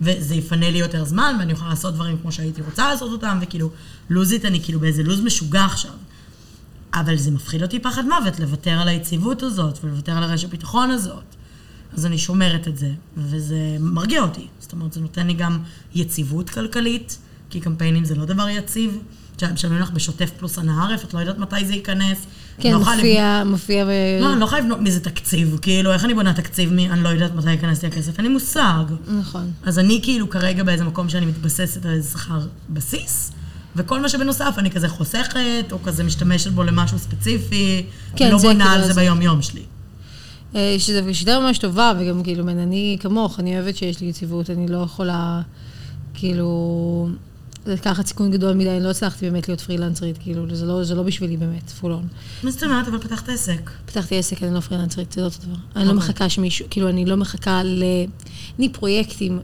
וזה יפנה לי יותר זמן, ואני יכולה לעשות דברים כמו שהייתי רוצה לעשות אותם, וכאילו, לוזית אני כאילו באיזה לוז משוגע עכשיו. אבל זה מפחיד אותי פחד מוות, לוותר על היציבות הזאת, ולוותר על הרשת הביטחון הזאת. אז אני שומרת את זה, וזה מרגיע אותי. זאת אומרת, זה נותן לי גם יציבות כלכלית, כי קמפיינים זה לא דבר יציב, שמשלמים לך בשוטף פלוס ענה ערף, את לא יודעת מתי זה ייכנס. כן, מופיע ב... לא, אני לא חייב מזה תקציב, כאילו, איך אני בונה תקציב, אני לא יודעת מתי ייכנס לי הכסף, אני מושג. נכון. אז אני כאילו כרגע באיזה מקום שאני מתבססת על איזה שכר בסיס, וכל מה שבנוסף אני כזה חוסכת, או כזה משתמשת בו למשהו ספציפי, ולא בונה על זה ביום-יום שלי. שזה שיטה ממש טובה, וגם כאילו, אני כמוך, אני אוהבת שיש לי יציבות, אני לא יכולה, כאילו, לקחת סיכון גדול מדי, אני לא הצלחתי באמת להיות פרילנסרית, כאילו, זה לא בשבילי באמת, פולון. מה זאת אומרת, אבל פתחת עסק? פתחתי עסק, אני לא פרילנסרית, זה לא אותו דבר. אני לא מחכה שמישהו, כאילו, אני לא מחכה ל... אני פרויקטים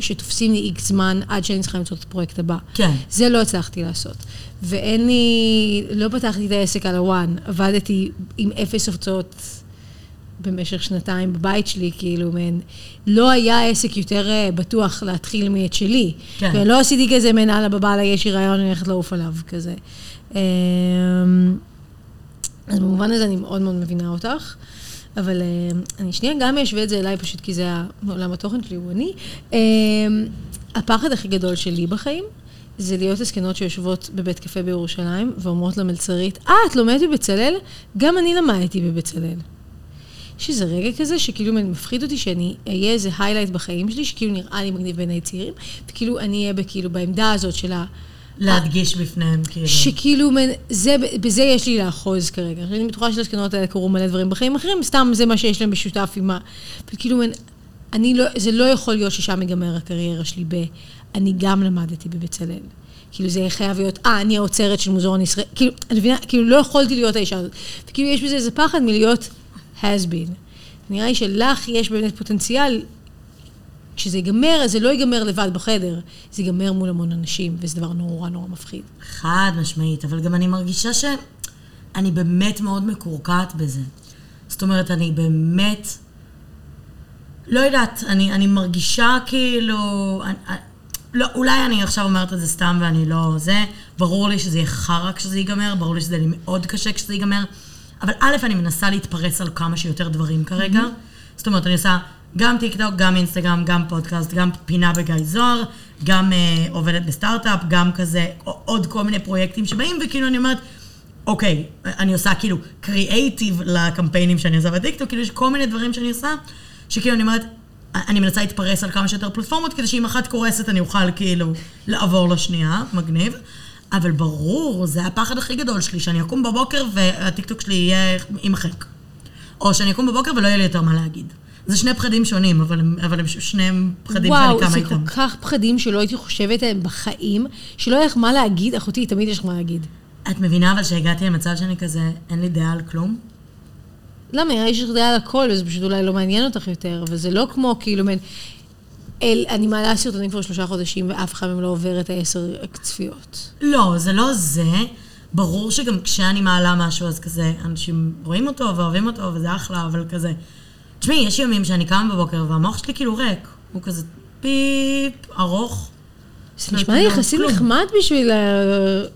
שתופסים לי איקט זמן עד שאני צריכה למצוא את הפרויקט הבא. כן. זה לא הצלחתי לעשות. ואין לי... לא פתחתי את העסק על הוואן, עבדתי עם 0 הוצאות במשך שנתיים בבית שלי, כאילו, לא היה עסק יותר בטוח להתחיל מאת שלי. כן. ולא עשיתי כזה מנהלה בבעלה, יש לי רעיון, אני הולכת לעוף עליו, כזה. אז במובן הזה אני מאוד מאוד מבינה אותך, אבל אני שנייה גם אשווה את זה אליי, פשוט כי זה העולם התוכן שלי, הוא אני. הפחד הכי גדול שלי בחיים, זה להיות הסכנות שיושבות בבית קפה בירושלים, ואומרות למלצרית, את לומדת בבצלל? גם אני למדתי בבצלל. שזה רגע כזה שכאילו מפחיד אותי שאני אהיה איזה היילייט בחיים שלי, שכאילו נראה לי מגניב בין היצירים, וכאילו אני אהיה כאילו בעמדה הזאת של ה... להדגיש בפניהם כאילו. שכאילו, בזה יש לי לאחוז כרגע. אני בטוחה שלהסכנות האלה קורו מלא דברים בחיים אחרים, סתם זה מה שיש להם בשותף עם ה... כאילו, זה לא יכול להיות ששם מגמר הקריירה שלי ב... אני גם למדתי בבצלאל. כאילו זה חייב להיות, אני האוצרת של מוזיאון ישראל. כאילו, אני מבינה, כאילו לא יכולתי להיות האישה הזאת. וכאילו יש בזה איזה פחד מלהיות has been. נראה לי שלך יש באמת פוטנציאל, כשזה ייגמר, אז זה לא ייגמר לבד בחדר, זה ייגמר מול המון אנשים, וזה דבר נורא נורא מפחיד. חד משמעית, אבל גם אני מרגישה שאני באמת מאוד מקורקעת בזה. זאת אומרת, אני באמת, לא יודעת, אני מרגישה כאילו, לא, אולי אני עכשיו אומרת את זה סתם ואני לא זה, ברור לי שזה יהיה חרא כשזה ייגמר, ברור לי שזה יהיה לי מאוד קשה כשזה ייגמר, אבל א', אני מנסה להתפרס על כמה שיותר דברים כרגע. זאת אומרת, אני עושה גם טיקטוק, גם אינסטגרם, גם פודקאסט, גם פינה בגיא זוהר, גם עובדת בסטארט-אפ, גם כזה, עוד כל מיני פרויקטים שבאים, וכאילו אני אומרת, אוקיי, אני עושה כאילו קריאייטיב לקמפיינים שאני עושה בטיקטוק, כאילו יש כל מיני דברים שאני עושה, שכאילו אני אומרת, אני מנסה להתפרס על כמה שיותר פלטפורמות, כדי שאם אחת קורסת אני אוכל כאילו לעבור לשנייה, מגניב. אבל ברור, זה הפחד הכי גדול שלי, שאני אקום בבוקר והטיקטוק שלי יהיה ימחק. או שאני אקום בבוקר ולא יהיה לי יותר מה להגיד. זה שני פחדים שונים, אבל הם שניהם פחדים שאני קמה איתם. וואו, זה כל כך פחדים שלא הייתי חושבת עליהם בחיים, שלא היה לך מה להגיד, אחותי, תמיד יש לך מה להגיד. את מבינה אבל שהגעתי למצב שאני כזה, אין לי דעה על כלום? למה, יש לך דעה על הכל, וזה פשוט אולי לא מעניין אותך יותר, וזה לא כמו כאילו מן... אני מעלה סרטונים כבר 3 חודשים, ואף אחד מהם לא עובר את 10 צפיות. לא, זה לא זה. ברור שגם כשאני מעלה משהו, אז כזה, אנשים רואים אותו ואוהבים אותו, וזה אחלה, אבל כזה... תשמעי, יש ימים שאני קמה בבוקר, והמוח שלי כאילו ריק. הוא כזה פיפ, ארוך. זה נשמע לי יחסית נחמד בשביל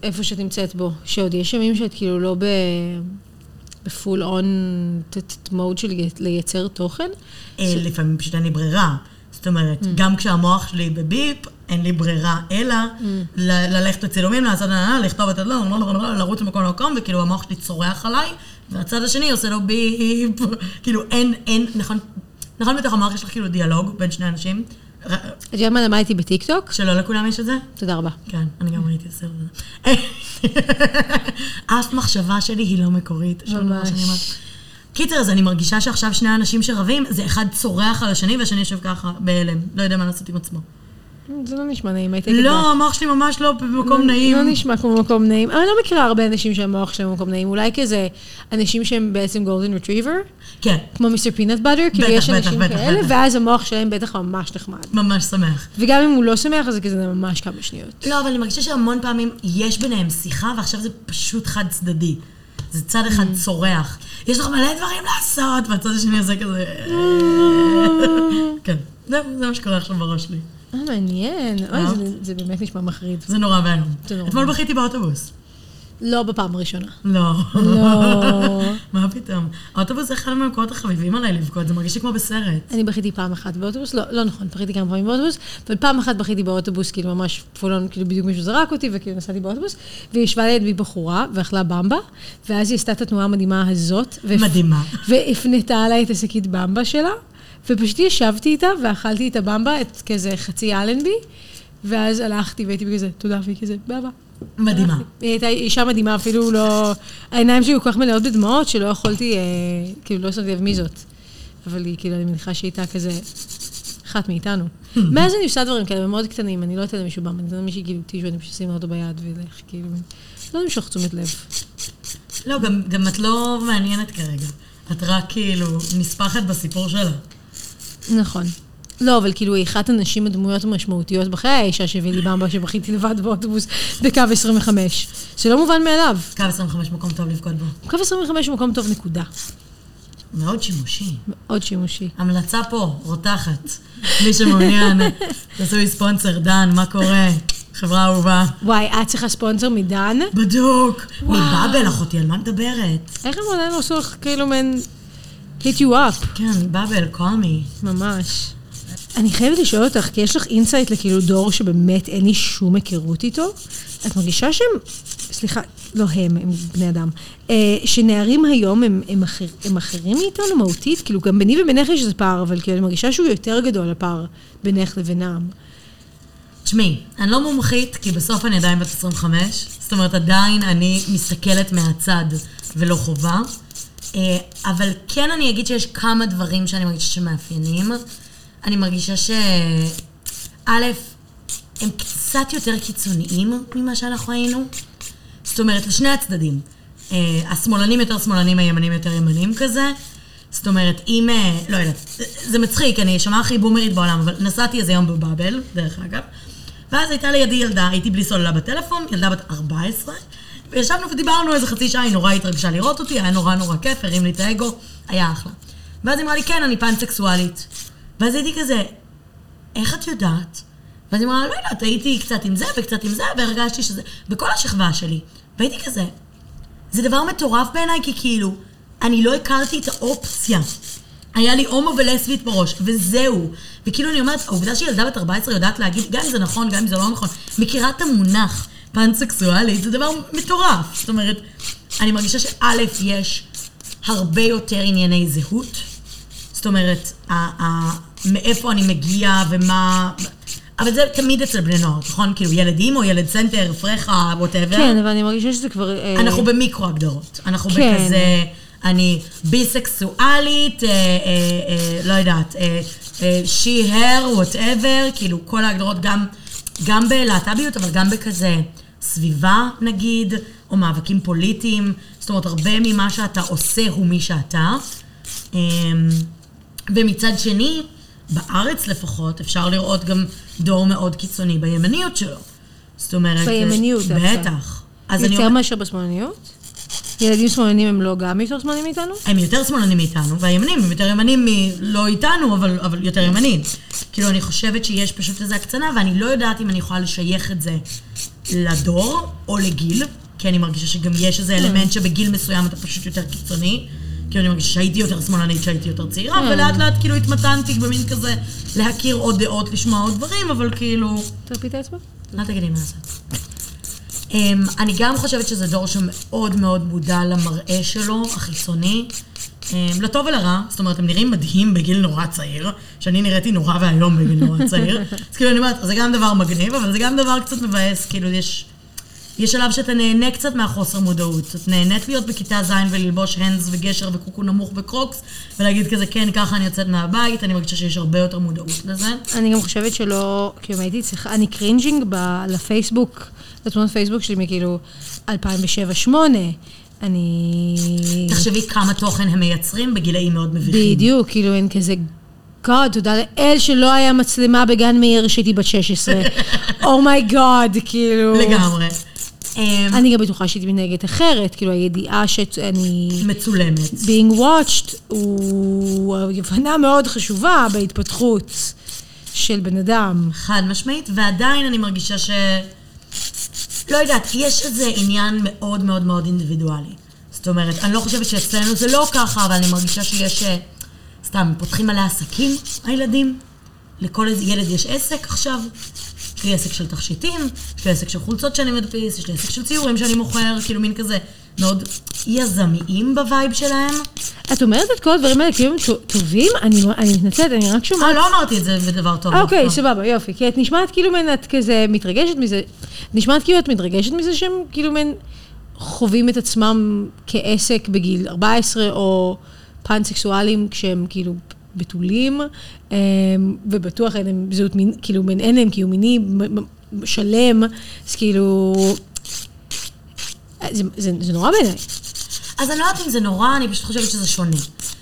איפה שאת נמצאת בו. שעוד יש ימים שאת כאילו לא בפול און מוד של לייצר תוכן. לפעמים פשוט אין לי ברירה. זאת אומרת, גם כשהמוח שלי בביפ, אין לי ברירה, אלא ללכת לצילומים, לעשות לכתוב את הדלון, לרוץ למקום למקום, וכאילו המוח שלי צורח עליי, והצד השני עושה לו ביפ, כאילו אין, נכון בתוך המוח יש לך כאילו דיאלוג בין שני אנשים. את יודעת מה למדתי בטיקטוק? שלא לכולם יש את זה? תודה רבה. כן, אני גם הייתי עושה את זה. אף מחשבה שלי היא לא מקורית. ממש. קיצר, אז אני מרגישה שעכשיו שני האנשים שרבים, זה אחד צורח על השני, והשני יושב ככה, בהלם. לא יודע מה לעשות עם עצמו. זה לא נשמע נעים. לא, המוח שלי ממש לא במקום נעים. לא נשמע כמו במקום נעים. אני לא מכירה הרבה אנשים שהמוח שלהם במקום נעים. אולי כזה אנשים שהם בעצם גולדן רטריבר. כן. כמו מיסטר פינאט באטר, כאילו יש אנשים כאלה, ואז המוח שלהם בטח ממש נחמד. ממש שמח. וגם אם הוא לא שמח, אז כזה ממש כמה שניות. לא, אבל אני מרגישה שהמון פעמים יש ביניהם שיחה, ועכשיו זה פשוט חד צדדי. זה צד אחד צורח. יש לך מלא דברים לעשות, והצד השני עושה כזה... כן, זה מה שקורה עכשיו בראש שלי. מעניין. אוי, זה באמת נשמע מחריד. זה נורא ואיום. אתמול בכיתי באוטובוס. לא בפעם הראשונה. לא. לא. מה פתאום? האוטובוס זה אחד מהמקומות החביבים עליי לבכות, זה מרגיש לי כמו בסרט. אני בכיתי פעם אחת באוטובוס, לא נכון, בכיתי כמה פעמים באוטובוס, אבל פעם אחת בכיתי באוטובוס, כאילו ממש פולון, כאילו בדיוק מישהו זרק אותי, וכאילו נסעתי באוטובוס, והיא ישבה לידי בחורה, ואכלה במבה, ואז היא עשתה את התנועה המדהימה הזאת. מדהימה. והפנתה עליי את השקית במבה שלה, ופשוט ישבתי איתה, ואכלתי את הבמבה, את כזה חצי אלנבי, ואז הלכתי, והייתי בכזה, תודה, והיא כזה, בבא. מדהימה. היא הייתה אישה מדהימה, אפילו לא... העיניים שלי היו כל כך מלאות בדמעות, שלא יכולתי, כאילו, לא שמתי לב מי זאת. אבל היא, כאילו, אני מניחה שהיא הייתה כזה אחת מאיתנו. מאז אני עושה דברים כאלה, מאוד קטנים, אני לא אתן למישהו במה, אני אתן למישהו, כאילו, תישהו, אני פשוט שימה אותו ביד ולך, כאילו... לא נמשוך תשומת לב. לא, גם את לא מעניינת כרגע. את רק, כאילו, נספחת בסיפור שלה. נכון. לא, אבל כאילו, אחת הנשים הדמויות המשמעותיות בחיי האישה שהביא לי במבה שבכיתי לבד באוטובוס בקו 25. שלא מובן מאליו. קו 25 מקום טוב לבכות בו. קו 25 מקום טוב נקודה. מאוד שימושי. מאוד שימושי. המלצה פה, רותחת. מי שמעוניין, תעשו לי ספונסר, דן, מה קורה? חברה אהובה. וואי, את צריכה ספונסר מדן? בדוק. מבאבל אחותי, על מה מדברת? איך הם עדיין עושים כאילו מן... hit you up. כן, באבל, call me. ממש. אני חייבת לשאול אותך, כי יש לך אינסייט לכאילו דור שבאמת אין לי שום היכרות איתו, את מרגישה שהם, סליחה, לא הם, הם בני אדם, שנערים היום הם אחרים מאיתנו מהותית, כאילו גם ביני ובינך יש איזה פער, אבל כאילו אני מרגישה שהוא יותר גדול הפער בינך לבינם. תשמעי, אני לא מומחית, כי בסוף אני עדיין בת 25, זאת אומרת עדיין אני מסתכלת מהצד ולא חובה, אבל כן אני אגיד שיש כמה דברים שאני מרגישה שמאפיינים, אני מרגישה ש... א', הם קצת יותר קיצוניים ממה שאנחנו היינו. זאת אומרת, לשני הצדדים. השמאלנים יותר שמאלנים, הימנים יותר ימנים כזה. זאת אומרת, אם... לא יודעת, זה מצחיק, אני שמעה הכי בומרית בעולם, אבל נסעתי איזה יום בבאבל, דרך אגב. ואז הייתה לידי ילדה, הייתי בלי סוללה בטלפון, ילדה בת 14, וישבנו ודיברנו איזה חצי שעה, היא נורא התרגשה לראות אותי, היה נורא כיף, הרים לי את האגו, היה אחלה. ואז אמרה לי, כן, אני פנסקסואלית. ואז הייתי כזה, איך את יודעת? ואז היא אמרה, לא יודעת, הייתי קצת עם זה וקצת עם זה, והרגשתי שזה, בכל השכבה שלי. והייתי כזה, זה דבר מטורף בעיניי, כי כאילו, אני לא הכרתי את האופציה. היה לי הומו ולסבית בראש, וזהו. וכאילו אני אומרת, העובדה שילדה בת 14 יודעת להגיד, גם אם זה נכון, גם אם זה לא נכון, מכירה את המונח פנסקסואלית, זה דבר מטורף. זאת אומרת, אני מרגישה שא' יש הרבה יותר ענייני זהות, זאת אומרת, מאיפה אני מגיעה ומה... אבל זה תמיד אצל בני נוער, נכון? כאילו ילדים או ילד סנטר, פרחה, whatever. כן, אבל אני מרגישה שזה כבר... אנחנו במיקרו הגדרות. אנחנו בכזה, אני ביסקסואלית, לא יודעת, she, her, whatever, כאילו כל ההגדרות, גם בלהט"ביות, אבל גם בכזה סביבה, נגיד, או מאבקים פוליטיים. זאת אומרת, הרבה ממה שאתה עושה הוא מי שאתה. ומצד שני, בארץ לפחות, אפשר לראות גם דור מאוד קיצוני בימניות שלו. זאת אומרת... בימניות. בטח. יותר מאשר בשמאלניות? ילדים שמאלנים הם לא גם יותר שמאלנים מאיתנו? הם יותר שמאלנים מאיתנו, והימנים הם יותר ימנים לא איתנו, אבל יותר ימנים. כאילו, אני חושבת שיש פשוט איזו הקצנה, ואני לא יודעת אם אני יכולה לשייך את זה לדור או לגיל, כי אני מרגישה שגם יש איזה אלמנט שבגיל מסוים אתה פשוט יותר קיצוני, כאילו אני מרגישה שהייתי יותר שמאלנית, שהייתי יותר צעירה, ולאט לאט כאילו התמתנתי במין כזה להכיר עוד דעות, לשמוע עוד דברים, אבל כאילו... תרפי את האצבע? לא תגידי מה לעשות. אני גם חושבת שזה דור שמאוד מאוד מודע למראה שלו, החיצוני, לטוב ולרע, זאת אומרת, הם נראים מדהים בגיל נורא צעיר, שאני נראיתי נורא והיום בגיל נורא צעיר, אז כאילו אני אומרת, זה גם דבר מגניב, אבל זה גם דבר קצת מבאס, כאילו יש עליו שאתה נהנה קצת מהחוסר מודעות. את נהנית להיות בכיתה זין וללבוש הנס וגשר וקוקו נמוך וקרוקס, ולהגיד כזה, כן, ככה אני יוצאת מהבית, אני מרגישה שיש הרבה יותר מודעות לזה. אני גם חושבת שלא, כאילו, הייתי צריכה, אני קרינג'ינג לפייסבוק, לתמונות פייסבוק שלי מכאילו 2007-2008, אני... תחשבי כמה תוכן הם מייצרים בגילאים מאוד מביכים. בדיוק, כאילו אין כזה... God, תודה לאל שלא היה מצלמה בגן מאיר שהייתי בת 16. Oh my God, כאילו... לגמרי. אני גם בטוחה שהייתי מנהגת אחרת, כאילו הידיעה שאני... מצולמת. being watched הוא הבנה מאוד חשובה בהתפתחות של בן אדם. חד משמעית, ועדיין אני מרגישה ש... לא יודעת, יש איזה עניין מאוד מאוד מאוד אינדיבידואלי. זאת אומרת, אני לא חושבת שאצלנו זה לא ככה, אבל אני מרגישה שיש, סתם, פותחים עלי עסקים, הילדים. לכל ילד יש עסק עכשיו. יש לי עסק של תכשיטים, יש לי עסק של חולצות שאני מדפיס, יש לי עסק של ציורים שאני מוכר, כאילו מין כזה מאוד יזמיים בווייב שלהם. את אומרת את כל הדברים האלה כאילו טובים? אני מתנצלת, אני רק שומעת. לא אמרתי את זה בדבר טוב. אוקיי, סבבה, יופי. כי את נשמעת כאילו מן את כזה מתרגשת מזה, נשמעת כאילו את מתרגשת מזה שהם כאילו מן חווים את עצמם כעסק בגיל 14 או פאנסקסואלים כשהם כאילו בתולים, ובטוח אין להם זהות, כאילו אין להם קיומיני שלם, אז כאילו, זה נורא בעיניי. אז אני לא יודעת אם זה נורא, אני פשוט חושבת שזה שונה.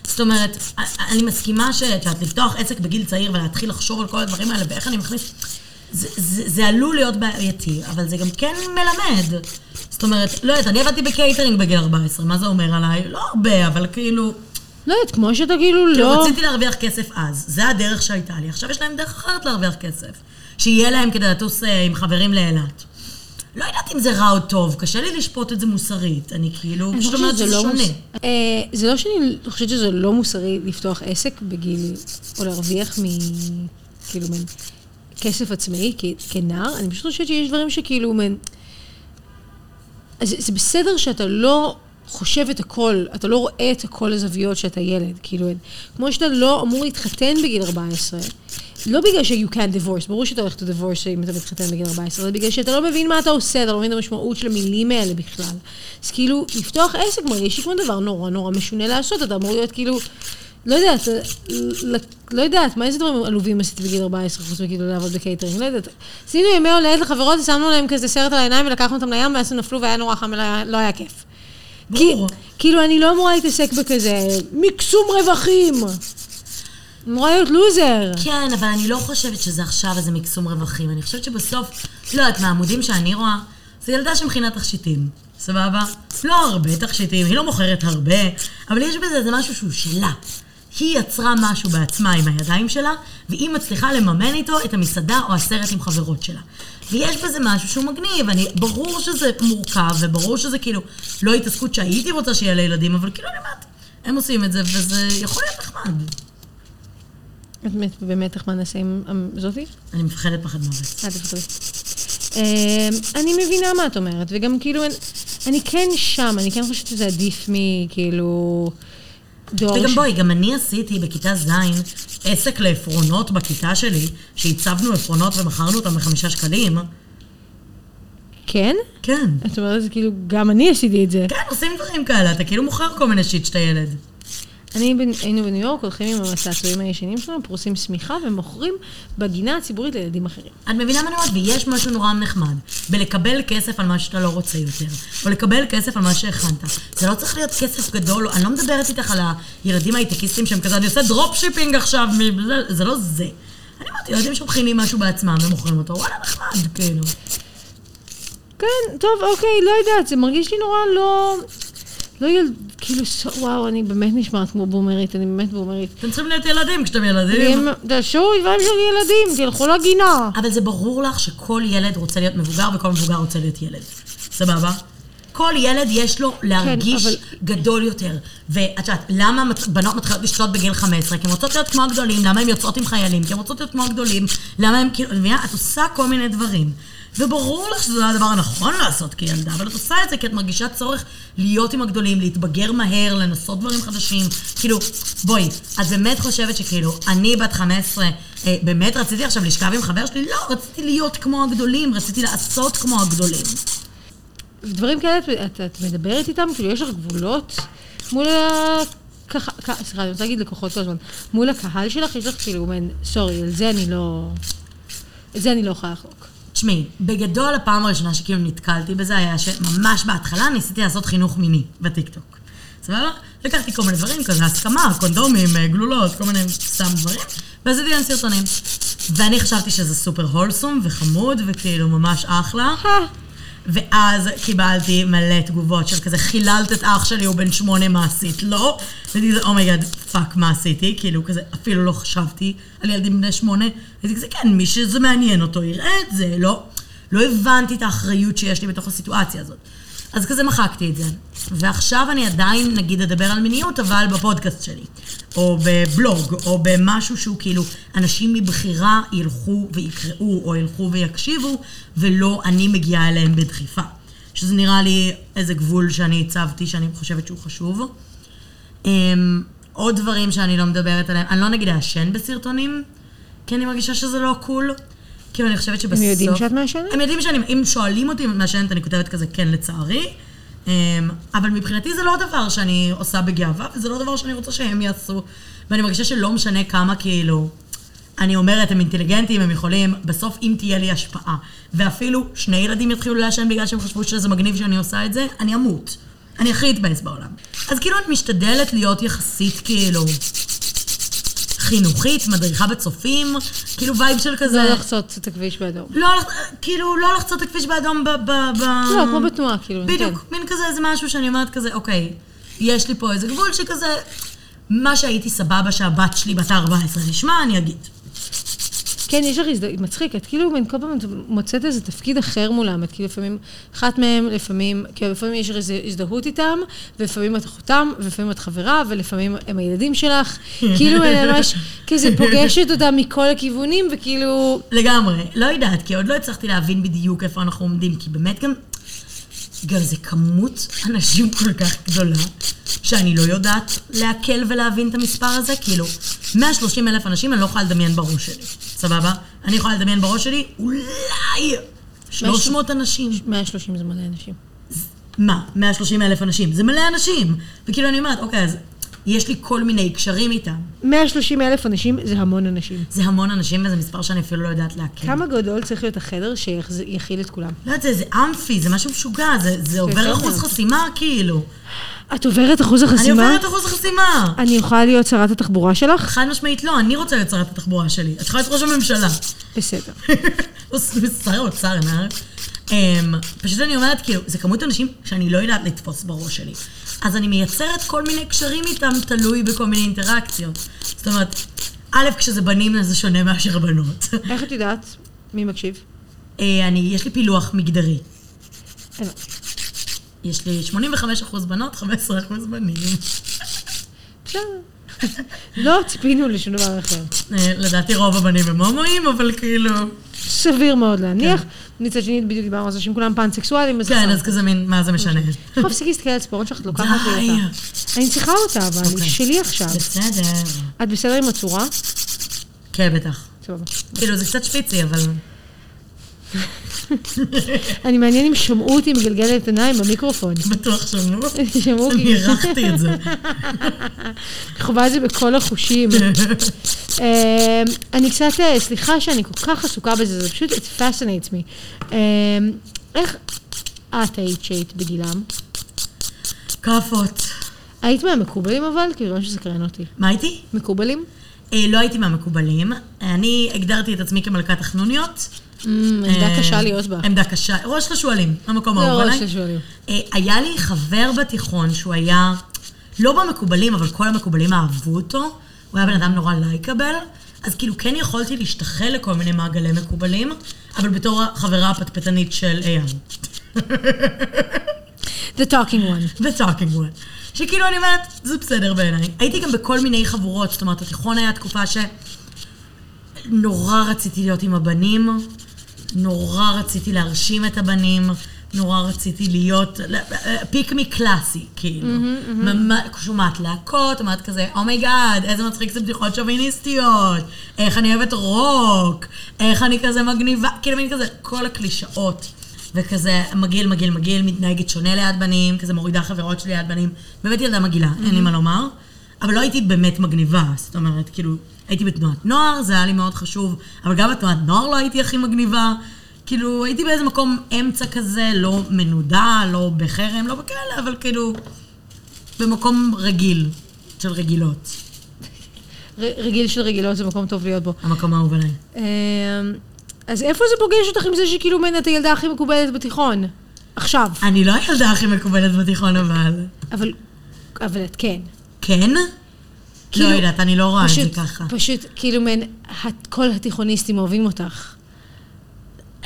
זאת אומרת, אני מסכימה שאת לפתוח עסק בגיל צעיר ולהתחיל לחשוב על כל הדברים האלה, ואיך אני מכניס, זה עלול להיות בעייתי, אבל זה גם כן מלמד. זאת אומרת, לא יודעת, אני עבדתי בקייטרינג בגיל 14, מה זה אומר עליי? לא הרבה, אבל כאילו, לא יודעת, כמו שאתה כאילו לא רציתי להרוויח כסף אז, זה הדרך שהייתה לי. עכשיו יש להם דרך אחרת להרוויח כסף, שיהיה להם כדי לטוס עם חברים לאילת. לא יודעת אם זה רע או טוב, קשה לי לשפוט את זה מוסרית, אני כאילו, פשוט אומרת שזה שונה. זה לא שאני חושבת שזה לא מוסרי לפתוח עסק בגיל, או להרוויח כאילו מן כסף עצמי כנער, אני פשוט חושבת שיש דברים שכאילו מן, אז זה בסדר שאתה לא חושב את הכל, אתה לא רואה את הכל הזוויות שאתה ילד, כאילו, כמו שאתה לא אמור להתחתן בגיל 14, לא בגלל ש-you can't divorce, ברור שאתה הולך to divorce אם אתה מתחתן בגיל 14, זה בגלל שאתה לא מבין מה אתה עושה, אתה לא מבין את המשמעות של המילים האלה בכלל. אז כאילו, לפתוח עסק מרגיש כמו דבר נורא נורא משונה לעשות, אתה אמור להיות כאילו, לא יודעת, מה איזה דברים עלובים עשיתי בגיל 14, חוץ מכאילו לעבוד בקייטרינג, לא יודעת. עשינו ימי הולדת לחברות, שמנו להם כזה סרט על העיניים ולקחנו אותם לים, ואז הם נפלו והיה נורא חם, לא היה כיף. כאילו אני לא אמורה להתעסק בכזה מקסום רווחים, אמורה להיות לוזר. כן, אבל אני לא חושבת שזה עכשיו איזה מקסום רווחים, אני חושבת שבסוף, לא, את מהעמודים שאני רואה, זה ילדה שמכינה תכשיטים, סבבה? לא הרבה תכשיטים, היא לא מוכרת הרבה, אבל יש בזה, זה משהו שהוא שלה. היא יצרה משהו בעצמה עם הידיים שלה, והיא מצליחה לממן איתו את המסעדה או הסרט עם חברות שלה. ויש בזה משהו שהוא מגניב, ברור שזה מורכב, וברור שזה כאילו לא התעסקות שהייתי רוצה שיהיה לילדים, אבל כאילו למד, הם עושים את זה, וזה יכול להיות נחמד. את באמת נחמד נעשה עם זאתי? אני מפחדת מוות. את מפחדת. אני מבינה מה את אומרת, וגם כאילו, אני כן שם, אני כן חושבת שזה עדיף מכאילו וגם בואי, גם אני עשיתי בכיתה זין עסק לאפרונות בכיתה שלי, שהצבנו אפרונות ומכרנו אותם ב5 שקלים. כן? כן. את אומרת, זה כאילו, גם אני עשיתי את זה. כן, עושים דברים כאלה, אתה כאילו מוכר כל מיני שיט שאתה ילד. היינו בניו יורק, הולכים עם המסעצועים הישנים שלנו, פרוסים סמיכה ומוכרים בגינה הציבורית לילדים אחרים. את מבינה מה נורא, ויש משהו נורא נחמד, בלקבל כסף על מה שאתה לא רוצה יותר, או לקבל כסף על מה שהכנת. זה לא צריך להיות כסף גדול, אני לא מדברת איתך על הילדים ההייטקיסטים שהם כזה, אני עושה דרופשיפינג עכשיו, זה לא זה. אני אומרת, ילדים שמכינים משהו בעצמם ומוכרים אותו, וואלה נחמד, כאילו. כן, טוב, אוקיי, לא יודעת, זה מרגיש לי נורא לא כאילו, וואו, אני באמת נשמעת כמו בומרית, אני באמת בומרית. אתם צריכים להיות ילדים כשאתם ילדים. תעשו דברים של ילדים, תלכו לגינה. אבל זה ברור לך שכל ילד רוצה להיות מבוגר, וכל מבוגר רוצה להיות ילד. סבבה? כל ילד יש לו להרגיש גדול יותר. ואת יודעת, למה בנות מתחילות לשתות בגיל 15? כי הן רוצות להיות כמו הגדולים, למה הן יוצאות עם חיילים? כי הן רוצות להיות כמו הגדולים, למה הן כאילו, את עושה כל מיני דברים. וברור לך שזה הדבר הנכון לעשות כילדה, אבל את עושה את זה כי את מרגישה צורך להיות עם הגדולים, להתבגר מהר, לנסות דברים חדשים. כאילו, בואי, את באמת חושבת שכאילו, אני בת 15, באמת רציתי עכשיו לשכב עם חבר שלי? לא, רציתי להיות כמו הגדולים, רציתי לעשות כמו הגדולים. דברים כאלה, את מדברת איתם, כאילו יש לך גבולות מול סליחה, אני רוצה להגיד לקוחות כל הזמן. מול הקהל שלך יש לך כאילו, סורי, על זה אני לא יכולה לחלוק. שמי, בגדול הפעם הראשונה שכאילו נתקלתי בזה היה שממש בהתחלה ניסיתי לעשות חינוך מיני בטיקטוק. סבבה? לקחתי כל מיני דברים כזה, הסכמה, קונדומים, גלולות, כל מיני סתם דברים, ועשיתי להם סרטונים. ואני חשבתי שזה סופר הולסום וחמוד וכאילו ממש אחלה. ואז קיבלתי מלא תגובות של כזה, חיללת את אח שלי, הוא בן 8, מה עשית? לא. הייתי כזה, אומייגד, פאק, מה עשיתי? כאילו כזה, אפילו לא חשבתי על ילדים בני 8. הייתי כזה, כן, מי שזה מעניין אותו יראה את זה, לא. לא הבנתי את האחריות שיש לי בתוך הסיטואציה הזאת. אז כזה מחקתי את זה. ועכשיו אני עדיין, נגיד, אדבר על מיניות, אבל בפודקאסט שלי, או בבלוג, או במשהו שהוא כאילו, אנשים מבחירה ילכו ויקראו, או ילכו ויקשיבו, ולא אני מגיעה אליהם בדחיפה. שזה נראה לי איזה גבול שאני הצבתי, שאני חושבת שהוא חשוב. עוד דברים שאני לא מדברת עליהם, אני לא נגיד אשן בסרטונים, כי אני מרגישה שזה לא קול. כאילו אני חושבת שבסוף... הם יודעים שאת מאשנת? הם יודעים שאני... אם שואלים אותי מאשנת, אני כותבת כזה כן לצערי. אבל מבחינתי זה לא דבר שאני עושה בגאווה, וזה לא דבר שאני רוצה שהם יעשו. ואני מרגישה שלא משנה כמה כאילו... אני אומרת, הם אינטליגנטים, הם יכולים, בסוף אם תהיה לי השפעה. ואפילו שני ילדים יתחילו לאשן בגלל שהם חשבו שזה מגניב שאני עושה את זה, אני אמות. אני הכי אתבאס בעולם. אז כאילו את משתדלת להיות יחסית כאילו... חינוכית, מדריכה בצופים, כאילו וייב של כזה... לא לחצות את הכביש באדום. לא, כאילו, לא לחצות את הכביש באדום לא, כמו בתנועה, כאילו. בדיוק, מין כזה, זה משהו שאני אומרת כזה, אוקיי, יש לי פה איזה גבול שכזה, מה שהייתי סבבה שהבת שלי בת 14 נשמע, אני אגיד. כן, יש לך הזדמנות, מצחיק, את כאילו בין כל פעם מוצאת איזה תפקיד אחר מולם, את כאילו לפעמים, אחת מהם, לפעמים, כאילו לפעמים יש לך הזדהות איתם, ולפעמים את אחותם, ולפעמים את חברה, ולפעמים הם הילדים שלך, כאילו אני ממש כזה פוגשת אותם מכל הכיוונים, וכאילו... לגמרי, לא יודעת, כי עוד לא הצלחתי להבין בדיוק איפה אנחנו עומדים, כי באמת גם זה כמות אנשים כל כך גדולה, שאני לא יודעת להקל ולהבין את המספר הזה, כאילו, 130,000 אנשים אני לא יכולה לדמיין בראש שלי, סבבה? אני יכולה לדמיין בראש שלי, אולי 300 אנשים. 130 זה מלא אנשים. מה? 130,000 אנשים. זה מלא אנשים. וכאילו אני אומרת, אוקיי, אז יש לי כל מיני קשרים איתם. 130,000 אנשים זה המון אנשים. זה המון אנשים, וזה מספר שאני אפילו לא יודעת להקל. כמה גדול צריך להיות החדר שיכיל את כולם? לא, זה אמפי, זה משהו משוגע, זה עובר אחוז חסימה, כאילו. את עוברת אחוז החסימה? אני עוברת אחוז החסימה. אני יכולה להיות שרת התחבורה שלך? חד משמעית לא, אני רוצה להיות שרת התחבורה שלי. את יכולה להיות ראש הממשלה. בסדר. שר האוצר, נער. פשוט אני אומרת, כאילו, זה כמות אנשים שאני לא יודעת לתפוס בראש שלי. אז אני מייצרת כל מיני קשרים איתם, תלוי בכל מיני אינטראקציות. זאת אומרת, א', כשזה בנים, זה שונה מאשר בנות. איך את יודעת? מי מקשיב? יש לי פילוח מגדרי. יש לי 85% בנות, 15% בנים. בסדר. לא ציפינו לשום דבר אחר. לדעתי רוב הבנים הם הומואים, אבל כאילו... סביר מאוד להניח. מצד שני, בדיוק דיברנו על זה שהם כולם פאנסקסואלים. כן, אז כזה מין, מה זה משנה? איך הפסיקי להסתכל על ספורט שלך, את לוקחת לי אותה. אני צריכה אותה, אבל היא שלי עכשיו. בסדר. את בסדר עם הצורה? כן, בטח. כאילו, זה קצת שפיצי, אבל... אני מעניין אם שמעו אותי מגלגלת עיניים במיקרופון. בטוח שמעו? אני ערכתי את זה. חובה את זה בכל החושים. אני קצת, סליחה שאני כל כך עסוקה בזה, זה פשוט it fascinates me. איך את היית שהיית בגילם? כפות. היית מהמקובלים אבל? כיוון שזה קרן אותי. מה הייתי? מקובלים? לא הייתי מהמקובלים. אני הגדרתי את עצמי כמלכת החנוניות. עמדה קשה להיות בה. עמדה קשה, ראש לשואלים, המקום האור עליי. זה ראש לשואלים. היה לי חבר בתיכון שהוא היה, לא במקובלים, אבל כל המקובלים אהבו אותו, הוא היה בן אדם נורא לייקבל, אז כאילו כן יכולתי להשתחל לכל מיני מעגלי מקובלים, אבל בתור החברה הפטפטנית של אייל. The talking one. The talking one. שכאילו אני אומרת, זה בסדר בעיניי. הייתי גם בכל מיני חבורות, זאת אומרת, התיכון היה תקופה שנורא רציתי להיות עם הבנים, נורא רציתי להרשים את הבנים, נורא רציתי להיות פיקמי קלאסי, כאילו. שומעת להקות, אומרת כזה, אומייגאד, איזה מצחיק זה בדיחות שוביניסטיות, איך אני אוהבת רוק, איך אני כזה מגניבה, כאילו מין כזה, כל הקלישאות, וכזה מגעיל, מגעיל, מגעיל, מתנהגת שונה ליד בנים, כזה מורידה חברות שלי ליד בנים, באמת ילדה מגעילה, אין לי מה לומר, אבל לא הייתי באמת מגניבה, זאת אומרת, כאילו, הייתי בתנועת נוער, זה היה לי מאוד חשוב, אבל גם בתנועת נוער לא הייתי הכי מגניבה. כאילו, הייתי באיזה מקום אמצע כזה, לא מנודה, לא בחרם, לא בכלל, אבל כאילו, במקום רגיל, של רגילות. רגיל של רגילות זה מקום טוב להיות בו. המקום האהוב עליי. אז איפה זה פוגש אותך עם זה שכאילו מן את הילדה הכי מקובלת בתיכון? עכשיו. אני לא הילדה הכי מקובלת בתיכון, אבל... אבל את כן. כן? לא יודעת, אני לא רואה את זה ככה. פשוט, כאילו, כל התיכוניסטים אוהבים אותך.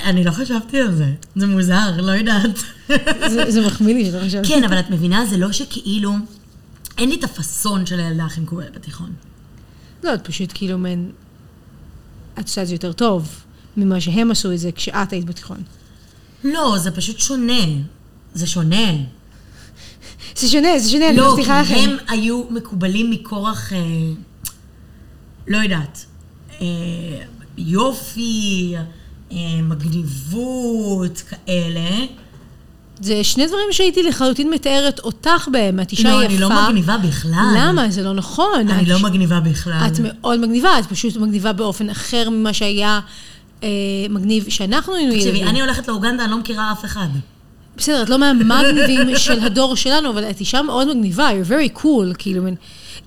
אני לא חשבתי על זה. זה מוזר, לא יודעת. זה מחמיא לי שלא חשבתי. כן, אבל את מבינה, זה לא שכאילו... אין לי את הפסון של הילדה הכי מקובלת בתיכון. לא, את פשוט כאילו מן... את עושה את זה יותר טוב ממה שהם עשו את זה כשאת היית בתיכון. לא, זה פשוט שונה. זה שונה. זה שונה, זה שונה. לא, כי הם היו מקובלים מכורח... לא יודעת. יופי... מגניבות כאלה. זה שני דברים שהייתי לחלוטין מתארת אותך בהם. את אישה יפה. לא, אני לא מגניבה בכלל. למה? זה לא נכון. אני לא מגניבה בכלל. את מאוד מגניבה, את פשוט מגניבה באופן אחר ממה שהיה מגניב שאנחנו היינו ילדים. תקשיבי, אני הולכת לאוגנדה, אני לא מכירה אף אחד. בסדר, את לא מהמגניבים של הדור שלנו, אבל את אישה מאוד מגניבה, you're very cool, כאילו,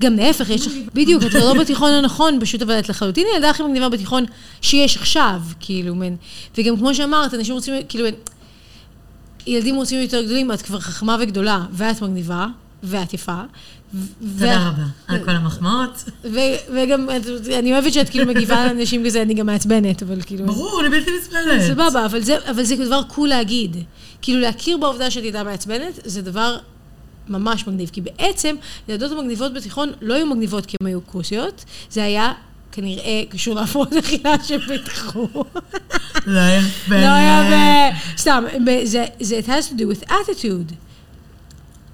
גם להפך, יש לך, בדיוק, את לא בתיכון הנכון, פשוט אבל את לחלוטין, הילדה הכי מגניבה בתיכון שיש עכשיו, כאילו, וגם כמו שאמרת, אנשים רוצים, כאילו, ילדים רוצים יותר גדולים, את כבר חכמה וגדולה, ואת מגניבה, ואת יפה. תודה רבה, על כל המחמאות. וגם, אני אוהבת שאת כאילו מגיבה לאנשים כזה, אני גם מעצבנת, אבל כאילו... ברור, אני בלתי נסבלת. סבבה, אבל זה דבר קול להגיד. כאילו, להכיר בעובדה שאת ידעה מעצבנת, זה דבר... ממש מגניב, כי בעצם ילדות המגניבות בתיכון לא היו מגניבות כי הן היו כוסיות, זה היה כנראה קשור להפרעות אכילה שפתחו. לא יפה. לא יפה. סתם, זה it has to do with attitude.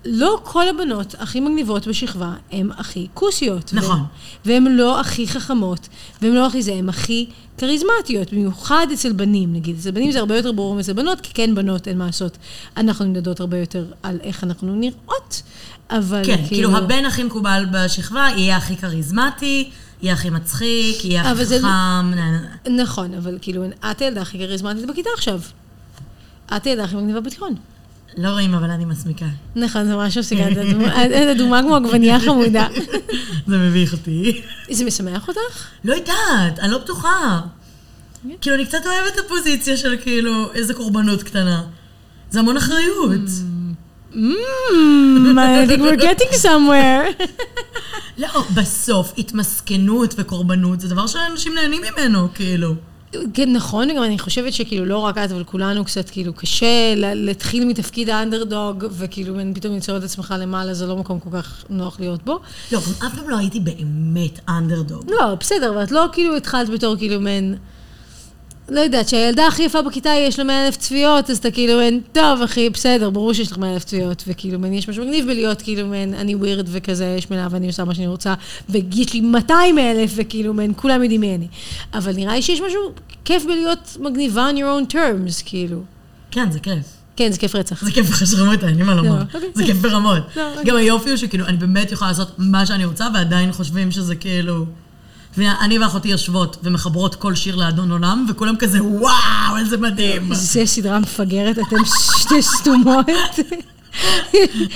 לא כל הבנות הכי מגניבות בשכבה הן הכי כוסיות. נכון. והן לא הכי חכמות, והן לא הכי זה, הן הכי קריזמטיות, במיוחד אצל בנים, נגיד. אצל בנים זה הרבה יותר ברור מאצל בנות, כי כן בנות אין מה לעשות. אנחנו נמדדות הרבה יותר על איך אנחנו נראות, אבל... כן, כאילו הבן הכי מקובל בשכבה יהיה הכי קריזמטי, יהיה הכי מצחיק, יהיה הכי חכם. נכון, אבל כאילו את הילדה הכי קריזמטית בכיתה עכשיו. את הילדה הכי מגניבה בתיכון. לא רואים, אבל אני מסמיקה. נכון, זה ממש מפסיקה. את אדומה כמו עגבנייה חמודה. זה מביך אותי. זה משמח אותך? לא יודעת, אני לא בטוחה. כאילו, אני קצת אוהבת את הפוזיציה של כאילו איזה קורבנות קטנה. זה המון אחריות. I think we're getting somewhere. לא, בסוף, התמסכנות וקורבנות, זה דבר שאנשים נהנים ממנו, כאילו. כן, נכון, גם אני חושבת שכאילו לא רק את, אבל כולנו קצת כאילו קשה להתחיל מתפקיד האנדרדוג, וכאילו פתאום ליצור את עצמך למעלה, זה לא מקום כל כך נוח להיות בו. לא, אף פעם לא הייתי באמת אנדרדוג. לא, בסדר, ואת לא כאילו התחלת בתור כאילו מן... לא יודעת, שהילדה הכי יפה בכיתה יש לה 100,000 צפיות, אז אתה כאילו מן, טוב אחי, בסדר, ברור שיש לך 100,000 צפיות, וכאילו מן, יש משהו מגניב בלהיות, כאילו מן, אני ווירד וכזה, יש מנה ואני עושה מה שאני רוצה, ויש לי 200,000, וכאילו מן, כולם יודעים מי אני. אבל נראה לי שיש משהו כיף בלהיות מגניבה on your own terms, כאילו. כן, זה כיף. כן, זה כיף רצח. זה כיף ברמות, אני מה לומר. זה כיף ברמות. גם היופי הוא שכאילו, אני באמת יכולה לעשות מה שאני רוצה, ועדיין חושבים שזה כאילו... אני ואחותי יושבות ומחברות כל שיר לאדון עולם, וכולם כזה, וואו, איזה מדהים. זה סדרה מפגרת, אתם שתי סתומות.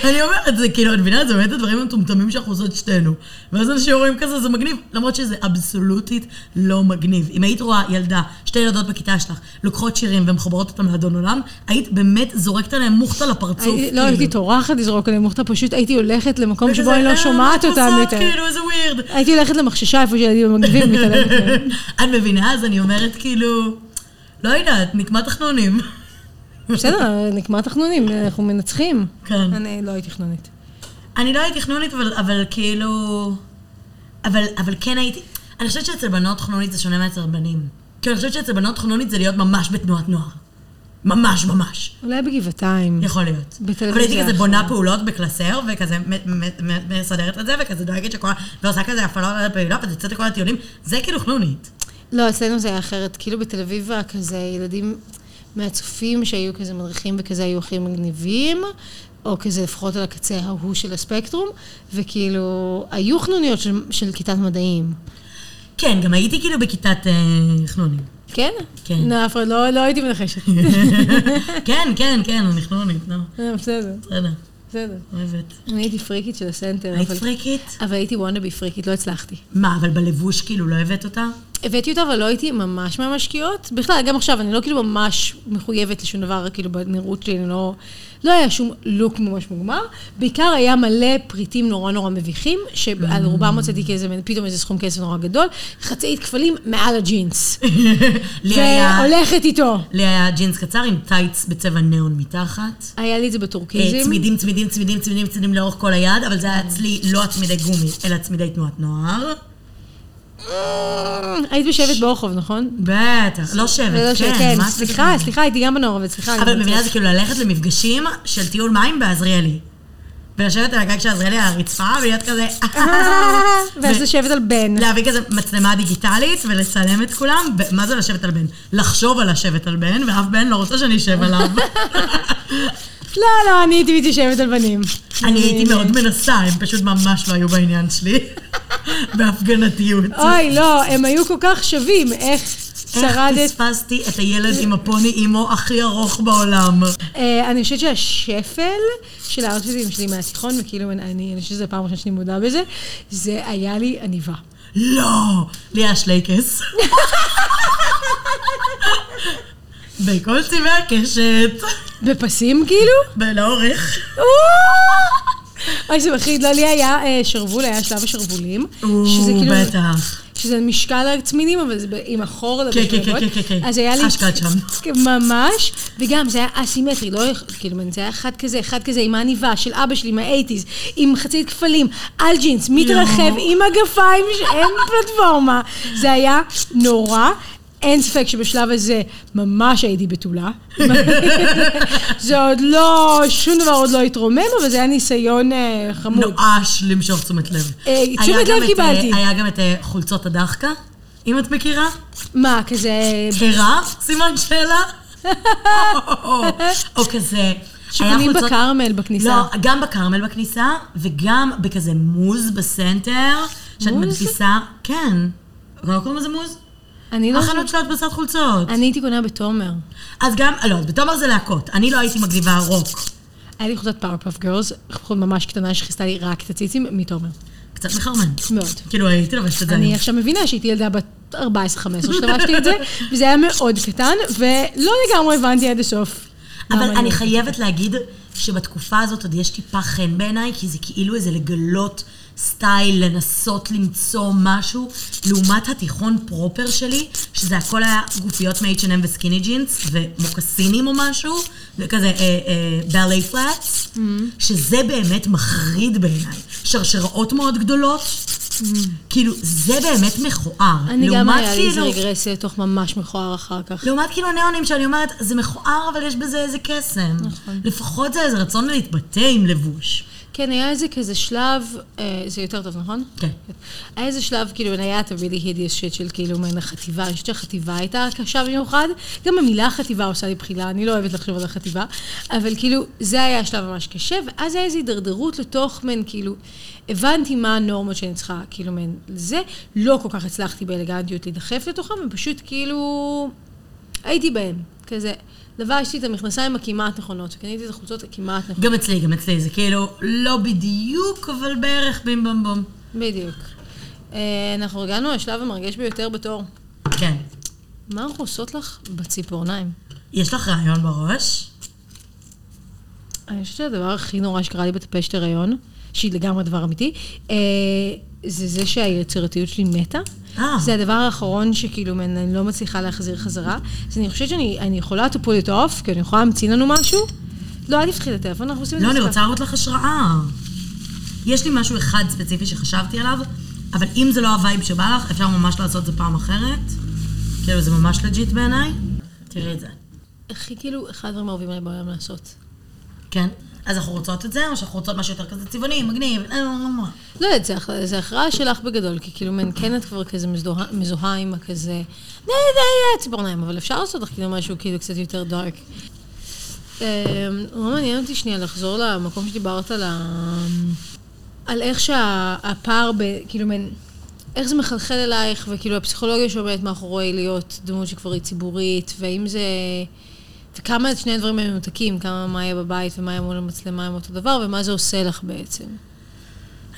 אני אומרת, זה כאילו, אני מבינה, זה באמת הדברים המטומטמים שאנחנו עושות שתינו. ואז אנשים רואים כזה, זה מגניב, למרות שזה אבסולוטית לא מגניב. אם היית רואה ילדה, שתי ילדות בכיתה שלך, לוקחות שירים ומחברות אותם לאדון עולם, היית באמת זורקת עליהם מוכתה לפרצוף. לא, הייתי טורחת לזרוק עליהם מוכתה, פשוט הייתי הולכת למקום שבו אני לא שומעת אותם יותר. זה ווירד. הייתי הולכת למחששה איפה שילדים מגניבים מתעלמת מהם. אני מבינה, אז אני אומרת כאילו, לא יודעת, נקמת תחנונים. בסדר, נגמר תכנונים, אנחנו מנצחים. כן. אני לא הייתי תכנונית. אני לא הייתי תכנונית, אבל כאילו... אבל כן הייתי... אני חושבת שאצל בנות תכנונית זה שונה מאצל בנים. כי אני חושבת שאצל בנות תכנונית זה להיות ממש בתנועת נוער. ממש, ממש. אולי בגבעתיים. יכול להיות. אבל הייתי כזה בונה פעולות בקלסר, וכזה מסדרת את זה, וכזה דואגת שכל... ועושה כזה הפעלות על הפעילות, וזה יוצאת לכל הטיולים. זה כאילו תכנונית. לא, אצלנו זה היה אחרת. כאילו בתל אביב כזה ילדים מהצופים שהיו כזה מדריכים וכזה היו הכי מגניבים, או כזה לפחות על הקצה ההוא של הספקטרום, וכאילו, היו חנוניות של כיתת מדעים. כן, גם הייתי כאילו בכיתת חנונים. כן? כן. נאפרד, לא הייתי מנחשת. כן, כן, כן, אני חנונית, לא. בסדר. בסדר. אוהבת. אני הייתי פריקית של הסנטר. היית פריקית? אבל הייתי וונדבי פריקית, לא הצלחתי. מה, אבל בלבוש כאילו לא הבאת אותה? הבאתי אותה, אבל לא הייתי ממש מהמשקיעות. בכלל, גם עכשיו, אני לא כאילו ממש מחויבת לשום דבר, כאילו בנראות שלי, לא היה שום לוק ממש מוגמר. בעיקר היה מלא פריטים נורא נורא מביכים, שעל רובם מוצאתי פתאום איזה סכום כסף נורא גדול, חצאית כפלים מעל הג'ינס. והולכת איתו. לי היה ג'ינס קצר עם טייץ בצבע נאון מתחת. היה לי את זה בטורקיזם. צמידים, צמידים, צמידים, צמידים, צמידים לאורך כל היד, אבל זה היה אצלי לא צמידי גומי, אלא צמידי תנועת נוער. היית בשבט באורחוב, נכון? בטח, לא שבט, כן. סליחה, הייתי גם בנורבד, סליחה. אבל מבינה זה כאילו ללכת למפגשים של טיול מים בעזריאלי. ולשבת על הגג של עזריאלי הרצפה, ולהיות כזה... ואז לשבת על בן. להביא כזה מצלמה דיגיטלית ולצלם את כולם. מה זה לשבת על בן? לחשוב על לשבת על בן, ואף בן לא רוצה שאני אשב עליו. לא, אני הייתי מתיישבת על בנים. אני הייתי מאוד מנסה, הם פשוט ממש לא היו בעניין שלי. בהפגנתיות. אוי, לא, הם היו כל כך שווים. איך תספסתי את הילד עם הפוני אימו הכי ארוך בעולם. אני חושבת שהשפל של הארטפיטים שלי מהתיכון, וכאילו אני חושבת שזה פעם ראשונה שאני מודעה בזה, זה היה לי עניבה. לא, לי היה שלייקס. בכל צבעי הקשת. בפסים כאילו? בלאורך. אוי, זה מחיד, לא לי היה שרבול, היה שלב השרבולים. שזה כאילו... בטח. שזה משקל הצמידים, אבל זה עם החור. כן. אז היה לי... השקעת שם. ממש. וגם זה היה אסימטרי, לא... כאילו, זה היה אחד כזה עם העניבה של אבא שלי, עם האייטיז, עם חצי כפלים, על ג'ינס, מתרחב, עם הגפיים, שאין פלטפורמה. זה היה נורא. אין ספק שבשלב הזה ממש הייתי בתולה. זה עוד לא, שום דבר עוד לא התרומם, אבל זה היה ניסיון חמוד. נואש למשוך תשומת לב. תשומת לב קיבלתי. היה גם את חולצות הדחקה, אם את מכירה. מה, כזה... קרה? סימן שאלה? או כזה... שקונים בקרמל בכניסה. לא, גם בקרמל בכניסה, וגם בכזה מוז בסנטר. שאת מנפיסה... כן. לא קוראים לזה מוז? החנות של הדפסת חולצות. אני הייתי קונה בתומר. אז גם, לא, בתומר זה להקות. אני לא הייתי מגניבה רוק. היה לי חולצת פאוורפאף גרלס, חולצה ממש קטנה שחיסתה לי רק את הציצים מתומר. קצת מחרמן. מאוד. כאילו הייתי לבשת את זה. אני עכשיו מבינה שהייתי ילדה בת 14-15 שלבשתי את זה, וזה היה מאוד קטן, ולא לגמרי הבנתי עד הסוף. אבל אני חייבת להגיד שבתקופה הזאת עוד יש טיפה חן בעיניי, כי זה כאילו איזה לגלות... סטייל, לנסות למצוא משהו, לעומת התיכון פרופר שלי, שזה הכל היה גופיות מ-H&M וסקיני ג'ינס, ומוקסינים או משהו, וכזה בלי פלאטס, שזה באמת מחריד בעיניי. שרשראות מאוד גדולות, כאילו, זה באמת מכוער. אני גם היה לי איזה רגרסיה תוך ממש מכוער אחר כך. לעומת כאילו הנאונים שאני אומרת, זה מכוער, אבל יש בזה איזה קסם. לפחות זה איזה רצון להתבטא עם לבוש. כן, היה איזה כזה שלב, זה יותר טוב, נכון? כן. היה איזה שלב, כאילו, היה תביא לי הידיעס שיט של כאילו מן החטיבה, אני חושבת שהחטיבה הייתה קשה במיוחד, גם המילה החטיבה עושה לי בחילה, אני לא אוהבת לחשוב על החטיבה, אבל כאילו, זה היה השלב ממש קשה, ואז היה איזו הידרדרות לתוך מן, כאילו, הבנתי מה הנורמות שאני צריכה, כאילו, מן זה, לא כל כך הצלחתי באלגנטיות להידחף לתוכם, ופשוט כאילו, הייתי בהם, כזה... לבשתי את המכנסיים הכמעט נכונות, שקניתי את החולצות הכמעט נכונות. גם אצלי, זה כאילו לא בדיוק, אבל בערך בים בום בום. בדיוק. אנחנו הגענו לשלב המרגש ביותר בתור. כן. מה אנחנו עושות לך בציפורניים? יש לך רעיון בראש? אני חושבת שהדבר הכי נורא שקרה לי בטפשת הרעיון, שהיא לגמרי דבר אמיתי, זה שהיצירתיות שלי מתה. זה הדבר האחרון שכאילו אני לא מצליחה להחזיר חזרה. אז אני חושבת שאני יכולה to pull it off, כי אני יכולה להמציא לנו משהו. לא, אל תפתחי את הטלפון, אנחנו עושים את זה. לא, אני רוצה להראות לך השראה. יש לי משהו אחד ספציפי שחשבתי עליו, אבל אם זה לא הווייב שבא לך, אפשר ממש לעשות זה פעם אחרת. כאילו, זה ממש לג'יט בעיניי. תראי את זה. הכי כאילו, אחד הדברים האהובים האלה בעולם לעשות. כן. אז אנחנו רוצות את זה, או שאנחנו רוצות משהו יותר כזה צבעוני, מגניב, לא יודעת, זה הכרעה שלך בגדול, כי כאילו מנקנת כבר כזה מזוהה עם הכזה, ציפורניים, אבל אפשר לעשות לך כאילו משהו כאילו קצת יותר דארק. לא מעניין אותי שנייה לחזור למקום שדיברת על איך שהפער, כאילו איך זה מחלחל אלייך, וכאילו הפסיכולוגיה שעומדת מאחורי להיות דמות שכבר היא ציבורית, והאם זה... וכמה שני הדברים הם מנותקים, כמה מה היה בבית ומה היה מול המצלמה עם אותו דבר, ומה זה עושה לך בעצם?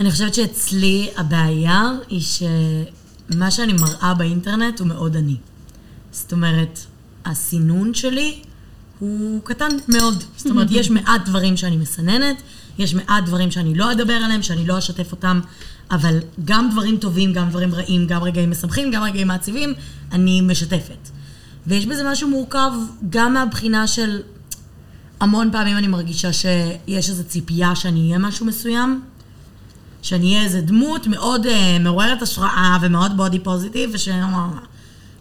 אני חושבת שאצלי הבעיה היא מה שאני מראה באינטרנט הוא מאוד אני. זאת אומרת, הסינון שלי הוא קטן מאוד. זאת אומרת, יש מעט דברים שאני מסננת, יש מעט דברים שאני לא אדבר עליהם, שאני לא אשתף אותם, אבל גם דברים טובים, גם דברים רעים, גם רגעים משמחים, גם רגעים מעציבים, אני משתפת. ויש בזה משהו מורכב גם מהבחינה של המון פעמים אני מרגישה שיש איזו ציפייה שאני אהיה משהו מסוים, שאני אהיה איזו דמות מאוד מעוררת השראה ומאוד בודי פוזיטיב,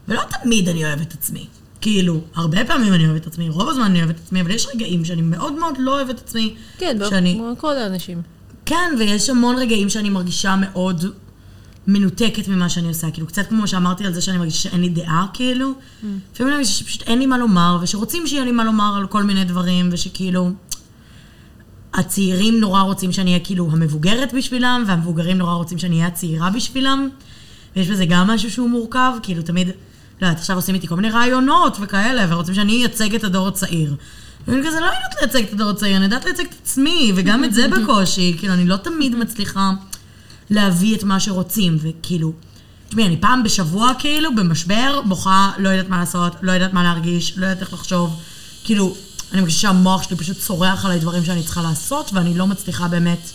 ולא תמיד אני אוהבת עצמי. כאילו, הרבה פעמים אני אוהבת עצמי, רוב הזמן אני אוהבת עצמי, אבל יש רגעים שאני מאוד מאוד לא אוהבת עצמי. כן, כמו כל האנשים. כן, ויש המון רגעים שאני מרגישה מאוד מנותקת ממה שאני עושה. כאילו, קצת כמו שאמרתי על זה שאני מרגישה שאין לי דעה, כאילו. לפעמים אני מרגישה שפשוט אין לי מה לומר, ושרוצים שיהיה לי מה לומר על כל מיני דברים, ושכאילו, הצעירים נורא רוצים שאני אהיה כאילו המבוגרת בשבילם, והמבוגרים נורא רוצים שאני אהיה הצעירה בשבילם. ויש בזה גם משהו שהוא מורכב, כאילו, תמיד, לא, את עכשיו עושים איתי כל מיני רעיונות וכאלה, ורוצים שאני אייצג את הדור הצעיר. ואני כזה, לא יודעת לייצג את הדור הצעיר, אני יודעת לייצג את עצמי, וגם את זה בקושי, כאילו, אני לא תמיד מצליחה להביא את מה שרוצים, וכאילו, תשמעי, אני פעם בשבוע, כאילו, במשבר, בוכה, לא יודעת מה לעשות, לא יודעת מה להרגיש, לא יודעת איך לחשוב, כאילו, אני חושבת שהמוח שלי פשוט צורח עליי דברים שאני צריכה לעשות, ואני לא מצליחה באמת.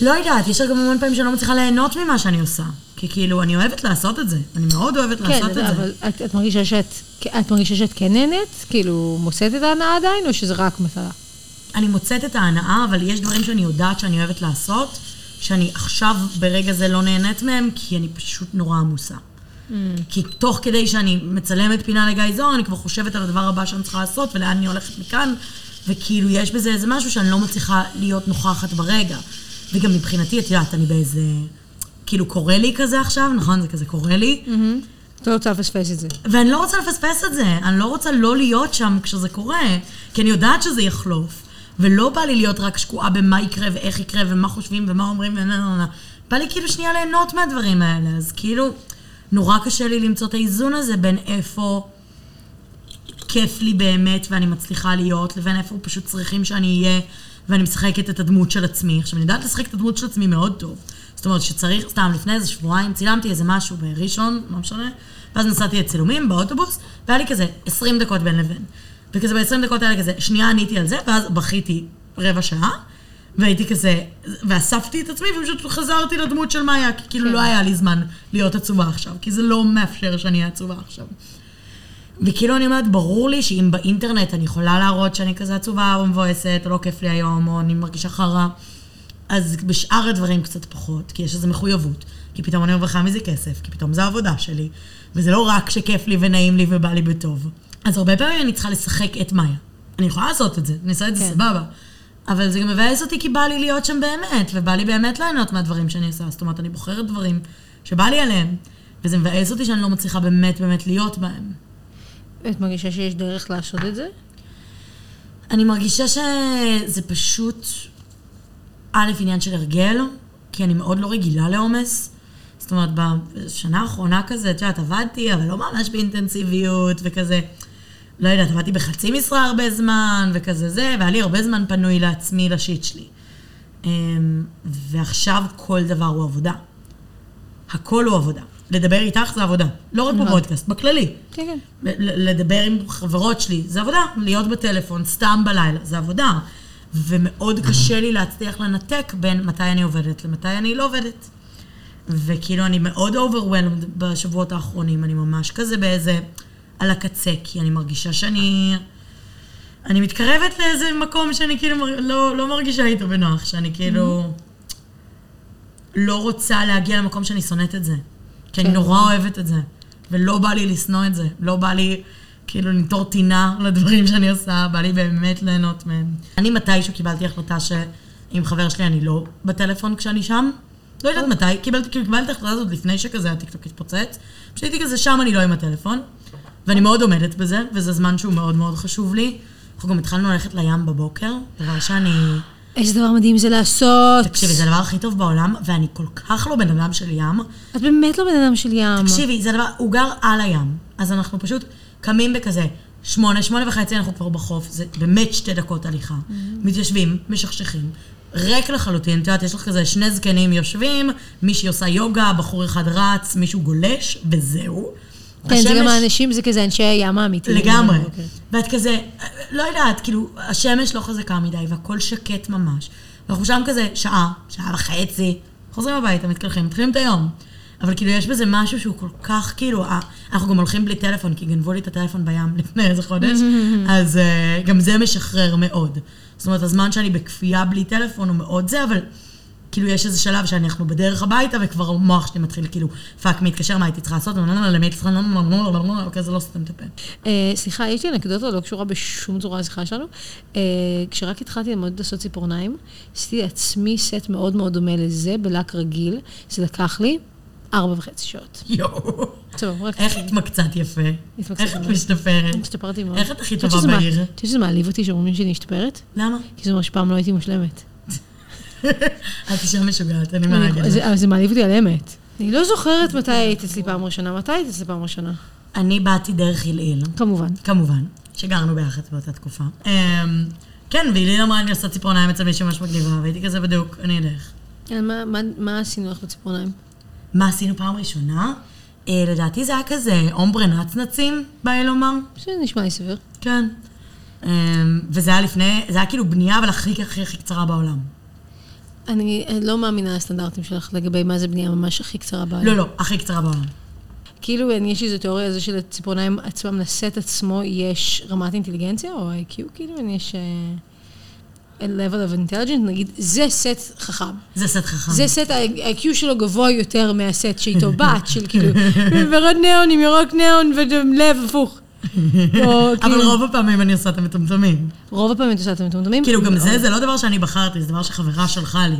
לא יודעת, יש גם המון פעמים שאני לא מצליחה ליהנות ממה שאני עושה. כי כאילו, אני אוהבת לעשות את זה. אני מאוד אוהבת לעשות את זה. כן, אבל את מרגישה שאת כן נהנית? כאילו, מוצאת את ההנאה עדיין, או שזה רק מטלה? אני מוצאת את ההנאה, אבל יש דברים שאני יודעת שאני אוהבת לעשות, שאני עכשיו ברגע זה לא נהנית מהם, כי אני פשוט נורא עמוסה. כי תוך כדי שאני מצלמת פינה לגיא זוהר, אני כבר חושבת על הדבר הבא שאני צריכה לעשות, ולאן אני הולכת מכאן, וכאילו, יש בזה איזה משהו שאני לא מצליחה להיות נוכחת ברגע. וגם מבחינתי, את יודעת, אני באיזה, כאילו קורא לי כזה עכשיו, נכון? זה כזה קורא לי. אתה לא רוצה לפספס את זה. ואני לא רוצה לפספס את זה. אני לא רוצה לא להיות שם כשזה קורה, כי אני יודעת שזה יחלוף. ולא בא לי להיות רק שקועה במה יקרה ואיך יקרה ומה חושבים ומה אומרים וננננננ. בא לי כאילו שנייה ליהנות מהדברים האלה. אז כאילו, נורא קשה לי למצוא את האיזון הזה בין איפה כיף לי באמת ואני מצליחה להיות, לבין איפה פשוט צריכים שאני אהיה ואני משחקת את הדמות של עצמי. עכשיו, אני יודעת לשחק את הדמות של עצמי מאוד טוב. זאת אומרת, שצריך, סתם, לפני איזה שבועיים, צילמתי איזה משהו בראשון, לא משנה, ואז נסעתי את צילומים באוטובוס, והיה לי כזה 20 דקות בין לבין. וכזה ב-20 דקות היה לי כזה, שנייה עניתי על זה, ואז בכיתי רבע שעה, והייתי כזה, ואספתי את עצמי, ופשוט חזרתי לדמות של מאיה, כי כאילו לא היה לי זמן להיות עצובה עכשיו, כי זה לא מאפשר שאני עצובה עכשיו. וכאילו אני אומרת, ברור לי שאם באינטרנט אני יכולה להראות שאני כזה עצובה או מבועסת, או לא כיף לי היום, או אני מרגישה חרה, אז בשאר הדברים קצת פחות, כי יש איזו מחויבות, כי פתאום אני מרווחה מזה כסף, כי פתאום זו העבודה שלי, וזה לא רק שכיף לי ונעים לי ובא לי בטוב. אז הרבה פעמים אני צריכה לשחק את מאיה. אני יכולה לעשות את זה, אני עושה את זה סבבה, אבל זה גם מבאס אותי כי בא לי להיות שם באמת, ובא לי באמת ליהנות מהדברים שאני עושה. זאת אומרת, אני בוחרת דברים שבא לי עליהם, וזה מבאס אותי שאני לא מצליחה באמת באמת להיות בהם. את מרגישה שיש דרך לעשות את זה? אני מרגישה שזה פשוט, א', עניין של הרגל, כי אני מאוד לא רגילה לעומס. זאת אומרת, בשנה האחרונה כזה, תשעת, עבדתי, אבל לא ממש באינטנסיביות, וכזה, לא יודעת, עבדתי בחצי משרה הרבה זמן, וכזה זה, והיה לי הרבה זמן פנוי לעצמי, לשיט שלי. ועכשיו כל דבר הוא עבודה. הכל הוא עבודה. לדבר איתך זה עבודה. לא רק בפודקאסט, בכללי. כן, כן. לדבר עם חברות שלי, זה עבודה. להיות בטלפון, סתם בלילה, זה עבודה. ומאוד קשה לי להצליח לנתק בין מתי אני עובדת למתי אני לא עובדת. וכאילו אני מאוד overwhelmed בשבועות האחרונים, אני ממש כזה באיזה, על הקצה, כי אני מרגישה שאני, אני מתקרבת לאיזה מקום שאני כאילו לא מרגישה איתו בנוח, שאני כאילו לא רוצה להגיע למקום שאני שונאת את זה. כי אני נורא אוהבת את זה, ולא בא לי לסנוע את זה, לא בא לי כאילו לנטור טינה לדברים שאני עושה, בא לי באמת ליהנות מהם. אני מתישהו קיבלתי החלטה שעם חבר שלי אני לא בטלפון כשאני שם, לא יודעת מתי, קיבלתי החלטה הזאת לפני שכזה הטיקטוק התפוצץ, כשהייתי כזה שם אני לא עם הטלפון, ואני מאוד עומדת בזה, וזה זמן שהוא מאוד מאוד חשוב לי. אנחנו גם התחלנו ללכת לים בבוקר, דבר שאני... איזה דבר מדהים זה לעשות. תקשיבי, זה הדבר הכי טוב בעולם, ואני כל כך לא בן אדם של ים. את באמת לא בן אדם של ים. תקשיבי, זה הדבר, הוא גר על הים. אז אנחנו פשוט קמים בכזה, 8:30 אנחנו כבר בחוף, זה באמת 2 דקות הליכה. מתיישבים, משכשכים, ריק לחלוטין, תראה, יש לך כזה שני זקנים יושבים, מישהי עושה יוגה, בחור אחד רץ, מישהו גולש, וזהו. כן, זה גם האנשים, זה כזה אנשי הים האמיתיים. לגמרי. ואת כזה, לא יודעת, כאילו, השמש לא חזקה מדי, והכל שקט ממש. ואנחנו שם כזה שעה, שעה וחצי, חוזרים הביתה, מתקלחים, מתחילים את היום. אבל כאילו, יש בזה משהו שהוא כל כך, כאילו, אנחנו גם הולכים בלי טלפון, כי גנבו לי את הטלפון בים לפני איזה חודש, אז גם זה משחרר מאוד. זאת אומרת, הזמן שאני בכפייה בלי טלפון הוא מאוד זה, אבל כאילו יש איזה שלב שאנחנו בדרך הביתה, וכבר המוח שלי מתחיל כאילו, פאק, מתקשר, מה הייתי צריכה לעשות? למי הייתי צריכה? אוקיי, זה לא סתם תפה. סליחה, יש לי אנקדוטה, לא קשורה בשום צורה לשיחה שלנו. כשרק התחלתי ללמוד לעשות ציפורניים, עשיתי עצמי סט מאוד מאוד דומה לזה, בלק רגיל, זה לקח לי 4.5 שעות. יואו. איך התמקצעת יפה? איך את משתפרת? משתפרתי מאוד. איך את הכי טובה בעיר? אני חושבת שזה מעליב אותי שאומרים שאני משתפרת. למה? כי זו פעם לא הייתי מושלמת. את אישה משוגעת, אני מעגלת. אבל זה מעליב אותי על אמת. אני לא זוכרת מתי היית אצלי פעם ראשונה. מתי היית אצלי פעם ראשונה? אני באתי דרך הלעיל. כמובן. כמובן. שגרנו ביחד באותה תקופה. כן, והלעיל אמרה, אני עושה ציפורניים אצל מישהו ממש מגניבה, והייתי כזה בדיוק, אני אלך. מה עשינו לך בציפורניים? מה עשינו פעם ראשונה? לדעתי זה היה כזה, אומברה נצנצים, בא לומר. זה נשמע לי סביר. כן. וזה היה לפני, זה היה כאילו בנייה, אבל הכי הכי הכי קצרה בעולם. אני לא מאמינה לסטנדרטים שלך לגבי מה זה בנייה ממש הכי קצרה בעולם. לא, לא, הכי קצרה בעולם. כאילו, יש איזו תיאוריה הזו של הציפורניים עצמם, לסט עצמו יש רמת אינטליגנציה או IQ, כאילו, יש... level of intelligence, נגיד, זה סט חכם. זה סט חכם. זה סט, ה-IQ שלו גבוה יותר מהסט שאיתו בת, של כאילו, ורוד נאון עם ירוק נאון ולב הפוך. אבל רוב הפעמים אני עושה את המטומטמים. רוב הפעמים אני עושה את המטומטמים. כאילו, גם זה, זה לא דבר שאני בחרתי, זה דבר שחברה שלחה לי.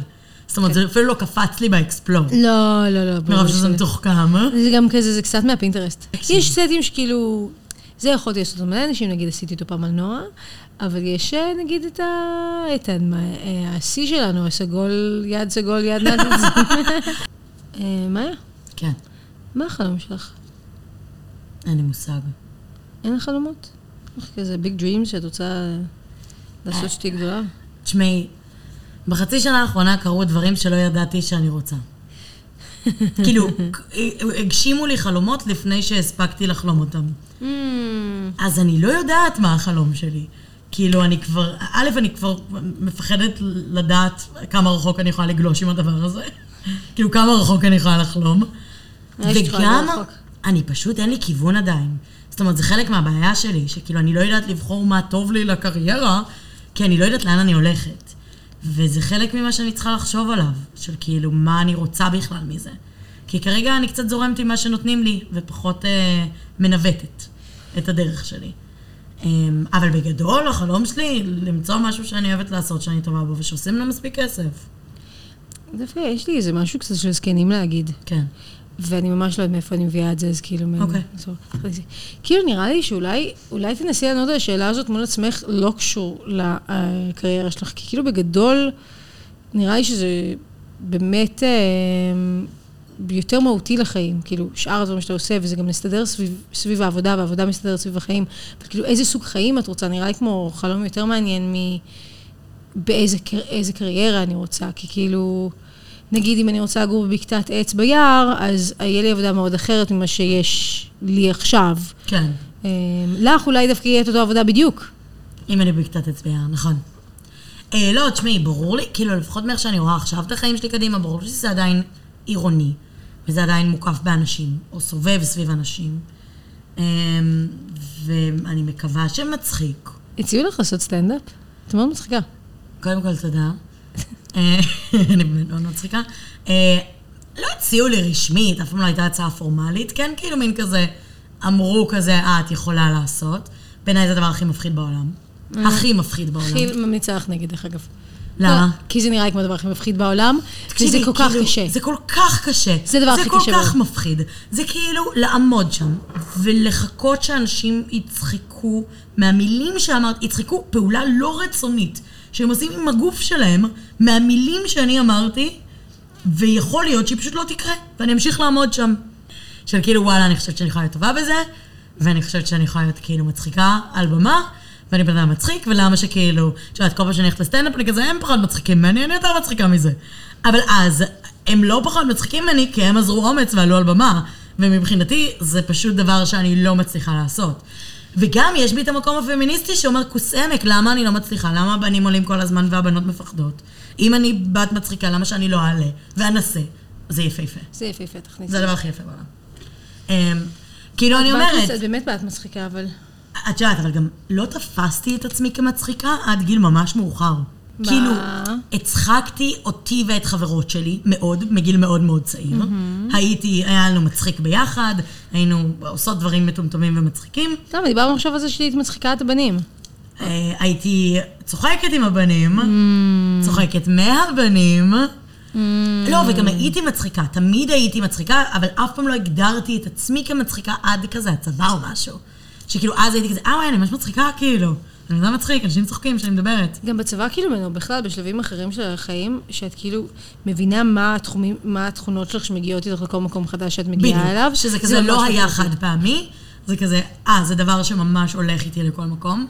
זאת אומרת, זה אפילו לא קפץ לי באקספלור. לא, לא, לא. מרוב שזה מתוחכם. זה גם כזה, זה קצת מהפינטרסט. יש סטים שכאילו... זה יכולתי לעשות מלא אנשים, נגיד, עשיתי אותו פעם על נועה, אבל יש, נגיד, את ה-C שלנו, הסגול, יד סגול, יד נדלס. מאיה? כן. מה החלום שלך? אין לי מושג. אין לך חלומות? איך כזה ביג דרימס שאת רוצה לעשות שתי גדולה? תשמעי, בחצי שנה האחרונה קרו דברים שלא ידעתי שאני רוצה. כאילו, הגשימו לי חלומות לפני שהספקתי לחלום אותם. אז אני לא יודעת מה החלום שלי. כאילו, אני כבר... א', אני כבר מפחדת לדעת כמה רחוק אני יכולה לגלוש עם הדבר הזה. כאילו, כמה רחוק אני יכולה לחלום. וגם... אני פשוט, אין לי כיוון עדיין. זאת אומרת, זה חלק מהבעיה שלי, שכאילו, אני לא יודעת לבחור מה טוב לי לקריירה, כי אני לא יודעת לאן אני הולכת. וזה חלק ממה שאני צריכה לחשוב עליו, של כאילו, מה אני רוצה בכלל מזה. כי כרגע אני קצת זורמת עם מה שנותנים לי, ופחות מנווטת את הדרך שלי. אבל בגדול, החלום שלי, למצוא משהו שאני אוהבת לעשות, שאני טובה בו, ושעושים לו מספיק כסף. דווקא, יש לי איזה משהו קצת של זקנים להגיד. כן. ואני ממש לא יודעת מאיפה אני מביאה את זה, אז כאילו... אוקיי. כאילו נראה לי שאולי תנסי לענות על השאלה הזאת מול עצמך לא קשור לקריירה שלך, כי כאילו בגדול נראה לי שזה באמת יותר מהותי לחיים, כאילו שאר הדברים שאתה עושה, וזה גם מסתדר סביב העבודה, והעבודה מסתדרת סביב החיים, וכאילו איזה סוג חיים את רוצה, נראה לי כמו חלום יותר מעניין באיזה קריירה אני רוצה, כי כאילו... נגיד, אם אני רוצה לגור בבקתת עץ ביער, אז יהיה לי עבודה מאוד אחרת ממה שיש לי עכשיו. כן. לך אולי דווקא יהיה את אותו עבודה בדיוק. אם אני בבקתת עץ ביער, נכון. לא, תשמעי, ברור לי, כאילו, לפחות מאיך שאני רואה עכשיו את החיים שלי קדימה, ברור לי שזה עדיין עירוני, וזה עדיין מוקף באנשים, או סובב סביב אנשים. ואני מקווה שמצחיק. הציעו לך לעשות סטנדאפ? את מאוד מצחיקה. קודם כל, תודה. אני לא מצחיקה. לא הציעו לי רשמית, אף פעם לא הייתה הצעה פורמלית, כן? כאילו מין כזה, אמרו כזה, את יכולה לעשות. בעיניי זה הדבר הכי מפחיד בעולם. הכי מפחיד בעולם. הכי ממליצה לך נגד, דרך אגב. למה? כי זה נראה לי כמו הדבר הכי מפחיד בעולם, וזה כל כך קשה. זה כל כך קשה. זה דבר הכי קשה. זה כל כך מפחיד. זה כאילו לעמוד שם, ולחכות שאנשים יצחקו, מהמילים שאמרת, יצחקו פעולה לא רצונית. שהם עושים עם הגוף שלהם, מהמילים שאני אמרתי, ויכול להיות שהיא פשוט לא תקרה, ואני אמשיך לעמוד שם. של כאילו, וואלה, אני חושבת שאני יכולה להיות טובה בזה, ואני חושבת שאני יכולה להיות כאילו מצחיקה על במה, ואני בן אדם מצחיק, ולמה שכאילו, שאת כל פעם שאני הולכת לסטנדאפ, אני כזה, הם פחות מצחיקים ממני, אני יותר מצחיקה מזה. אבל אז, הם לא פחות מצחיקים ממני, כי הם עזרו אומץ ועלו על במה, ומבחינתי, זה פשוט דבר שאני לא מצליחה לעשות. וגם יש בי את המקום הפמיניסטי שאומר, כוס עמק, למה אני לא מצליחה? למה הבנים עולים כל הזמן והבנות מפחדות? אם אני בת מצחיקה, למה שאני לא אעלה ואנסה? זה יפהפה. זה יפהפה, תכניסי. זה הדבר הכי יפה בעולם. כאילו אני אומרת... את באמת בת מצחיקה, אבל... את יודעת, אבל גם לא תפסתי את עצמי כמצחיקה עד גיל ממש מאוחר. כאילו, הצחקתי אותי ואת חברות שלי מאוד, מגיל מאוד מאוד צעיר. היה לנו מצחיק ביחד, היינו עושות דברים מטומטומים ומצחיקים. טוב, דיברנו עכשיו על זה שהיית מצחיקה את הבנים. הייתי צוחקת עם הבנים, צוחקת מהבנים. לא, וגם הייתי מצחיקה, תמיד הייתי מצחיקה, אבל אף פעם לא הגדרתי את עצמי כמצחיקה עד כזה הצבא או משהו. שכאילו אז הייתי כזה, וואי, אני ממש מצחיקה, כאילו. אני לא מצחיק, אנשים צוחקים שאני מדברת. גם בצבא, כאילו, בכלל, בשלבים אחרים של החיים, שאת כאילו מבינה מה התכונות שלך שמגיעות איתך לכל מקום חדש שאת מגיעה אליו. שזה כזה לא היה חד פעמי, זה כזה, זה דבר שממש הולך איתי לכל מקום.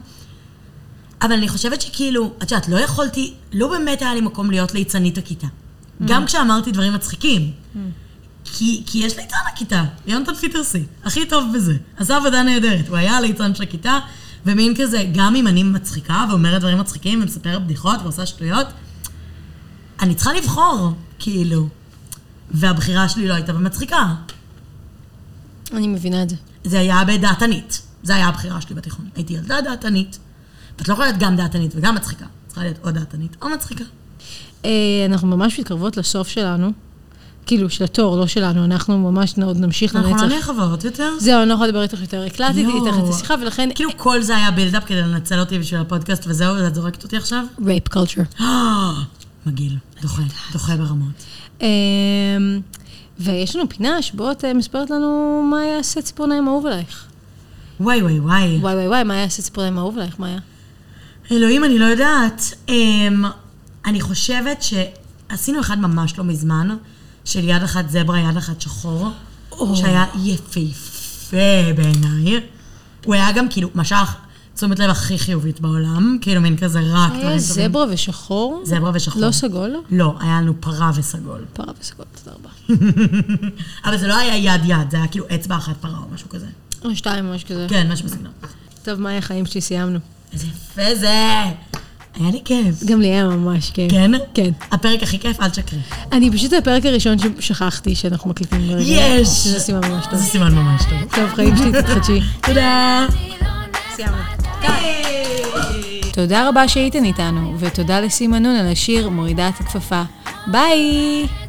אבל אני חושבת שכאילו, את יודעת, לא יכולתי, לא באמת היה לי מקום להיות ליצנית הכיתה. גם כשאמרתי דברים מצחיקים. כי יש ליצן הכיתה, יונתן פיטרסי, הכי טוב בזה. עשה עבודה נהדרת, הוא היה ליצן של הכיתה, ומין כזה, גם אם אני מצחיקה ואומרת דברים מצחיקים ומספרת בדיחות ועושה שטויות, אני צריכה לבחור, כאילו. והבחירה שלי לא הייתה במצחיקה. אני מבינה את זה. זה היה בדעתנית. זה היה הבחירה שלי בתיכון. הייתי ילדה דעתנית. ואת לא יכולה להיות גם דעתנית וגם מצחיקה. צריכה להיות או דעתנית או מצחיקה. אנחנו ממש מתקרבות לסוף שלנו. כאילו, של התור, לא שלנו, אנחנו ממש עוד נמשיך לנצח. אנחנו לא נחברות יותר. זהו, אני לא יכולה לדבר איתך יותר. הקלטתי איתך את השיחה, ולכן... כאילו כל זה היה בילדאפ כדי לנצל אותי בשביל הפודקאסט, וזהו, ואת זורקת אותי עכשיו? רייפ קולצ'ר. מגעיל, דוחה ברמות. ויש לנו פינה שבו את מספרת לנו מה יעשה ציפורניים אהוב עלייך. וואי וואי וואי. וואי וואי וואי, מה יעשה ציפורניים אהוב עלייך, מאיה? אלוהים, אני לא יודעת. אני חושבת שעשינו אחד ממש לא מזמן, של יד אחת זברה, יד אחת שחור, שהיה יפהפה בעיניי. הוא היה גם כאילו משך תשומת לב הכי חיובית בעולם, כאילו מין כזה רק. היה זברה ושחור? זברה ושחור. לא סגול? לא, היה לנו פרה וסגול. פרה וסגול, תודה רבה. אבל זה לא היה יד יד, זה היה כאילו אצבע אחת פרה או משהו כזה. או שתיים, משהו כזה. כן, משהו בסגנון. טוב, מה היה החיים שלי? סיימנו. איזה יפה זה! היה לי כיף. גם לי היה ממש כיף. כן? כן. הפרק הכי כיף, אל תשקרי. אני פשוט הפרק הראשון ששכחתי שאנחנו מקליטים ברגע. יש! שזה סימן ממש טוב. זה סימן ממש טוב. טוב, חיים שלי, תתחדשי. תודה. סיימת. תודה רבה שהייתן איתנו, ותודה לסימנון על השיר מורידת הכפפה. ביי!